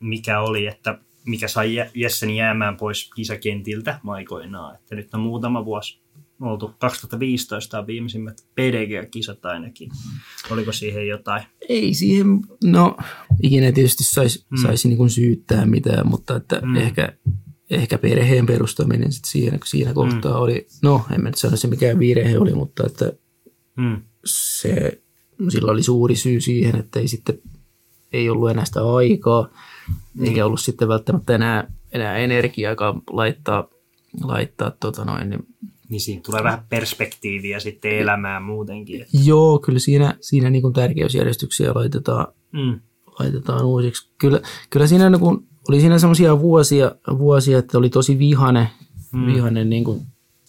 mikä oli, että mikä sai Jessen jäämään pois kisakentiltä aikoinaan. Että nyt on muutama vuosi. Oltu kaksituhattaviisitoista viimeisimmät P D G A-kisat ainakin. Oliko siihen jotain? Ei siihen, no ikinä tietysti saisi mm. sais niin syyttää mitään, mutta että mm. ehkä, ehkä perheen perustaminen sit siinä, siinä kohtaa mm. oli, no en mä nyt sano se mikään virhe oli, mutta että mm. se, sillä oli suuri syy siihen, että ei, sitten, ei ollut enää sitä aikaa, mm. eikä ollut sitten välttämättä enää, enää energiaakaan laittaa, laittaa tota noin, niin niin siinä tulee vähän perspektiiviä sitten elämään muutenkin. Joo, kyllä siinä, siinä niin kuin tärkeysjärjestyksiä laitetaan, mm. laitetaan uusiksi. Kyllä, kyllä siinä niin kuin, oli siinä semmoisia vuosia, vuosia, että oli tosi vihane, mm. vihane niin kuin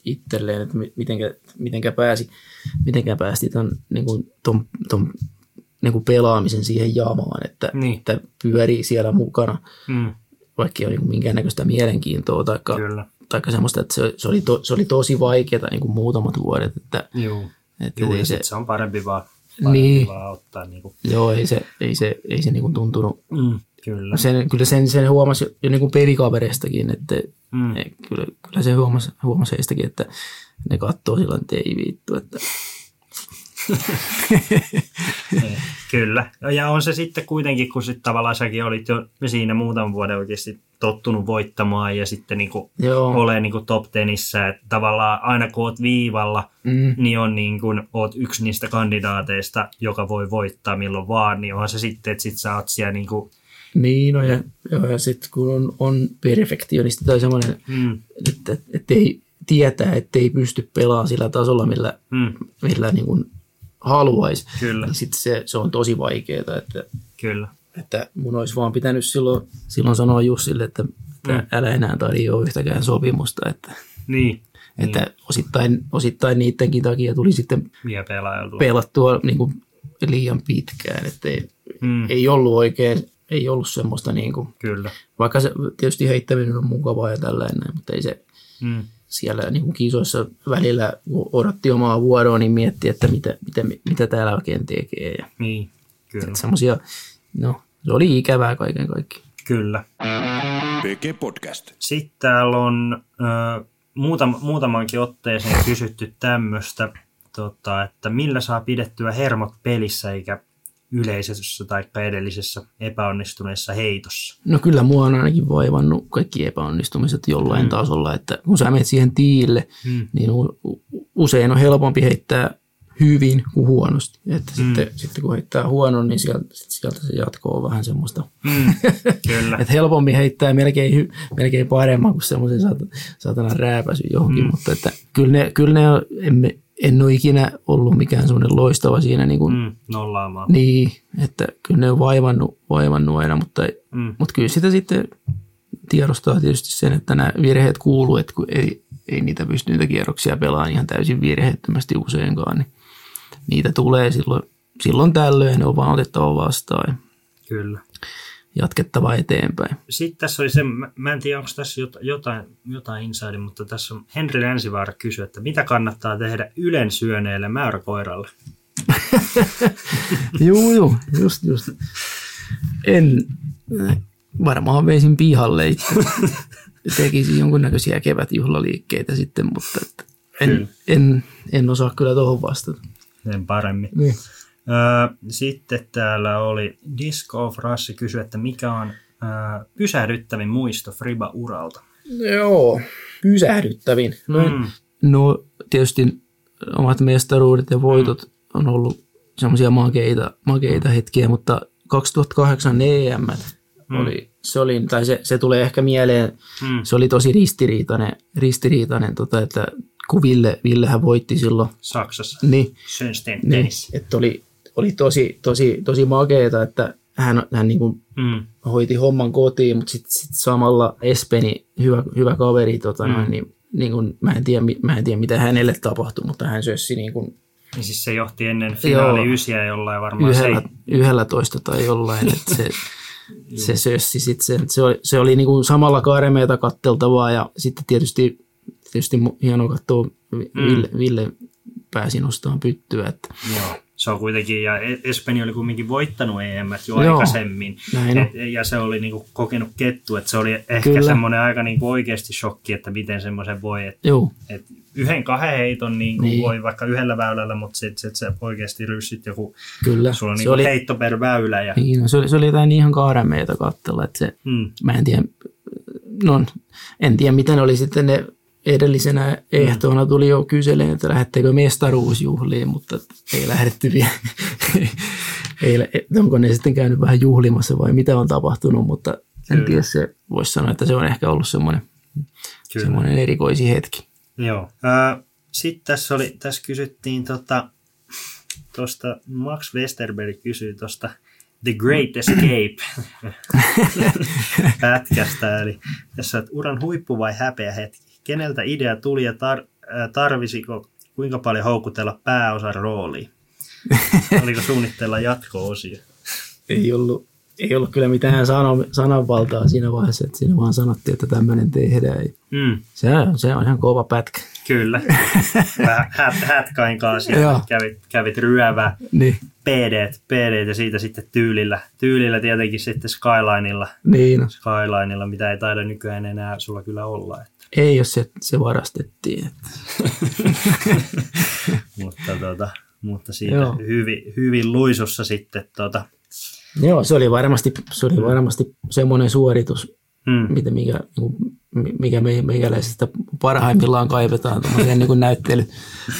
itselleen, että mitenkä, mitenkä pääsi, mitenkä päästi ton, niin kuin, ton, ton, niin kuin pelaamisen siihen jamaan, että, niin. että pyörii siellä mukana, mm. vaikka ei ole niin minkäännäköistä mielenkiintoa tai taikka semmoista, että se oli, to, se oli tosi vaikeaa niin kuin muutamat vuodet. Että, joo, että joo ei ja se, se on parempi vaan, parempi niin, vaan ottaa. Niin kuin. Joo, ei se, ei se, ei se niin kuin tuntunut. Mm, kyllä sen, kyllä sen, sen huomasi jo niin kuin pelikavereistakin, että mm. ne, kyllä, kyllä se huomasi, huomasi heistäkin, että ne katsoo silloin, että ei vittu. Että. Kyllä. Ja on se sitten kuitenkin, kun sitten tavallaan säkin olit jo siinä muutaman vuoden oikeasti tottunut voittamaan ja sitten niinku ole niinku top tenissä, että tavallaan aina kun oot viivalla, mm. niin on niinku, oot yksi niistä kandidaateista, joka voi voittaa milloin vaan, niin onhan se sitten, että sit sä oot siellä niinku. Niin, no ja, ja sitten kun on, on perfektionisti tai semmoinen, mm. että et ei tietää, että ei pysty pelaamaan sillä tasolla, millä, mm. millä niin kuin haluaisi, kyllä. Niin sitten se, se on tosi vaikeaa, että. Kyllä. Että mun olisi vaan pitänyt silloin, silloin sanoa Jussille, että, että mm. älä enää tarjoa yhtäkään sopimusta. Että, niin, että niin. Osittain, osittain niidenkin takia tuli sitten pelattua niin kuin liian pitkään. Että ei, mm. ei ollut oikein, ei ollut semmoista, niin kuin, kyllä. Vaikka se tietysti heittäminen on mukavaa ja tällainen, mutta ei se mm. siellä niin kuin kisoissa välillä odotti omaa vuoroa, niin mietti, että mitä, mitä, mitä täällä oikein tekee. Ja, niin, kyllä. Semmoisia. No, se oli ikävää kaiken kaikki. Kyllä. P G-podcast. Sitten täällä on ö, muutam, muutamankin otteeseen kysytty tämmöistä, tota, että millä saa pidettyä hermot pelissä eikä yleisessä tai edellisessä epäonnistuneessa heitossa? No kyllä mua on ainakin vaivannut kaikki epäonnistumiset jollain mm. tasolla, että kun sä menet siihen tiille, mm. niin u- usein on helpompi heittää hyvin kuin huonosti. Että mm. sitten, sitten kun heittää huonon, niin sieltä, sieltä se jatko on vähän semmoista. Mm. Kyllä. Että helpommin heittää melkein, melkein paremman kuin semmoisen saatanan rääpäsyn johonkin. Mm. Mutta että kyllä ne, kyllä ne on, en, en ole ikinä ollut mikään semmoinen loistava siinä. Niin kuin, mm, nollaamaan. Niin, että kyllä ne on vaivannut, vaivannut aina, mutta, mm. mutta kyllä sitä sitten tiedostaa tietysti sen, että nämä virheet kuuluu, että kun ei, ei niitä pysty niitä kierroksia pelaamaan ihan täysin virheettömästi useinkaan, niin niitä tulee silloin, silloin tällöin, ne on vaan otettava vastaan. Kyllä. Jatkettava eteenpäin. Sitten tässä oli se, mä en tiedä, onko tässä jotain, jotain insidea, mutta tässä on Henri Länsivaara kysyi, että mitä kannattaa tehdä ylen syöneelle mäyräkoiralle? Juu, juu, just, just. En, varmaan veisin pihalle itse. Tekisin jonkunnäköisiä kevätjuhlaliikkeitä sitten, mutta en, en, en osaa kyllä tuohon vastata. En paremmin. Niin. Sitten täällä oli Disc Golf Rassi kysyi, että mikä on pysähdyttävin muisto Friba-uralta? Joo, pysähdyttävin. No, mm. no tietysti omat mestaruudet ja voitot mm. on ollut semmoisia makeita, makeita hetkiä, mutta kaksituhattakahdeksan E M mm. oli, se, oli, tai se, se tulee ehkä mieleen, mm. se oli tosi ristiriitainen, ristiriitainen tota, että kun Ville, Villehän voitti silloin. Saksassa. Niin, niin että oli... Oli tosi, tosi, tosi makeeta, että hän, hän niin kuin mm. hoiti homman kotiin, mutta sitten sit samalla Espeni, hyvä, hyvä kaveri, tota, mm. niin, niin kuin, mä, en tiedä, mä en tiedä, mitä hänelle tapahtui, mutta hän sössi niin kuin... Ja siis se johti ennen finaali ysiä jollain varmaan yhdellä, se... Yhdellä toista tai jollain, että se, se sössi sitten sen. Se oli, se oli niin kuin samalla karmeeta katteltavaa ja sitten tietysti, tietysti hienoa katsoa Ville, mm. Ville pääsi nostamaan pyttyä, että... Joo. Se on kuitenkin, ja Espeni oli kuitenkin voittanut E M:t jo Joo, aikaisemmin, et, ja se oli niinku kokenut kettu, että se oli ehkä Kyllä. semmoinen aika niinku oikeasti shokki, että miten semmoisen voi, että et yhden kahden heiton niinku niin. voi vaikka yhdellä väylällä, mutta sitten se oikeasti ryssit joku, Kyllä. sulla on niinku oli, heitto per väylä. Ja... Niin, no, se, oli, se oli jotain ihan kaaremeita katsella, että se, hmm. mä en tiedä, no, en tiedä miten oli sitten ne, edellisenä ehtoona tuli jo kyseleen, että lähdettekö mestaruusjuhliin, mutta ei lähdetty vielä. ei, onko ne sitten käynyt vähän juhlimassa vai mitä on tapahtunut, mutta en tiedä, se voisi sanoa, että se on ehkä ollut semmoinen, semmoinen erikoisi hetki. Joo. Sitten tässä, oli, tässä kysyttiin, tuota, tuosta, Max Westerberg kysyi tuosta The Great Escape pätkästä, eli tässä on uran huippu vai häpeä hetki? Keneltä idea tuli ja tar- tarvisiko kuinka paljon houkutella pääosan rooliin? Oliko suunnitteilla jatko-osia? Ei ollut, ei ollut kyllä mitään sano- sananvaltaa siinä vaiheessa, että siinä vaan sanottiin, että tämmöinen tehdään. Mm. Se, se on ihan kova pätkä. Kyllä. Hät- hätkain kanssa kävit, kävit ryövää. Niin. P D, P D ja siitä sitten tyylillä, tyylillä tietenkin sitten Skylineilla, niin. Skylineilla, mitä ei taida nykyään enää sulla kyllä olla. Että. Ei, jos se, se varastettiin. Että. mutta, tuota, mutta siitä hyvin, hyvin luisussa sitten. Tuota. Joo, se oli varmasti, se oli varmasti semmoinen suoritus, hmm. mitä, mikä, mikä me, meikäläisistä parhaimmillaan kaivetaan niin näyttely,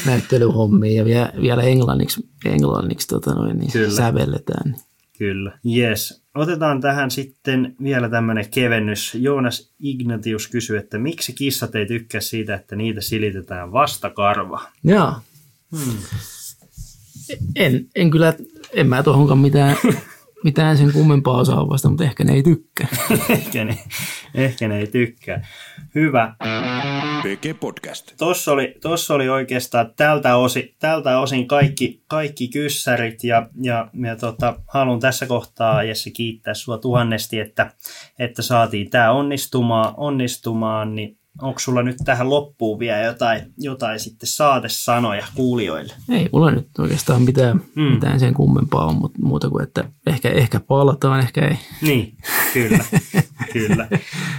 näyttelyhommiin ja vielä, vielä englanniksi, englanniksi tota noin, niin Kyllä. sävelletään. Kyllä, yes. Otetaan tähän sitten vielä tämmöinen kevennys. Joonas Ignatius kysyy, että miksi kissat ei tykkää siitä, että niitä silitetään vastakarvaa? Joo. Hmm. En, en kyllä, en mä tuohonkaan mitään, mitään sen kummempaa osaa vasta, mutta ehkä ne ei tykkää. ehkä, ne, ehkä ne ei tykkää. Hyvä. P G-podcast. Tossa oli, tossa oli oikeastaan tältä osin, tältä osin kaikki, kaikki kyssärit ja, ja, ja tota, haluan tässä kohtaa, Jesse, kiittää sinua tuhannesti, että, että saatiin tämä onnistumaan, onnistumaan, niin onko sulla nyt tähän loppuun vielä jotain, jotain sitten saatesanoja kuulijoille? Ei mulla nyt oikeastaan mitään, mm. mitään sen kummempaa on, mutta muuta kuin, että ehkä, ehkä palataan, ehkä ei. Niin, kyllä, kyllä.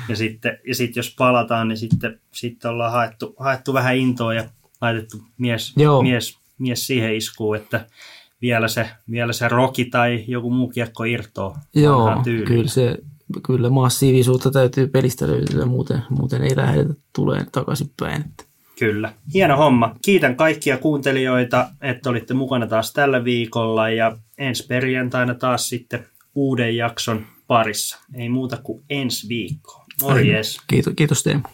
Ja sitten, ja sitten jos palataan, niin sitten, sitten ollaan haettu, haettu vähän intoa ja laitettu mies, mies, mies siihen iskuun, että vielä se, vielä se roki tai joku muu kiekko irtoaa. Joo, kyllä se... Kyllä massiivisuutta täytyy pelistä löytyä, muuten, muuten ei lähdetä tulee takaisinpäin. Kyllä. Hieno homma. Kiitän kaikkia kuuntelijoita, että olitte mukana taas tällä viikolla ja ensi perjantaina taas sitten uuden jakson parissa. Ei muuta kuin ensi viikkoon. Morjes. Kiitos, kiitos Teemu.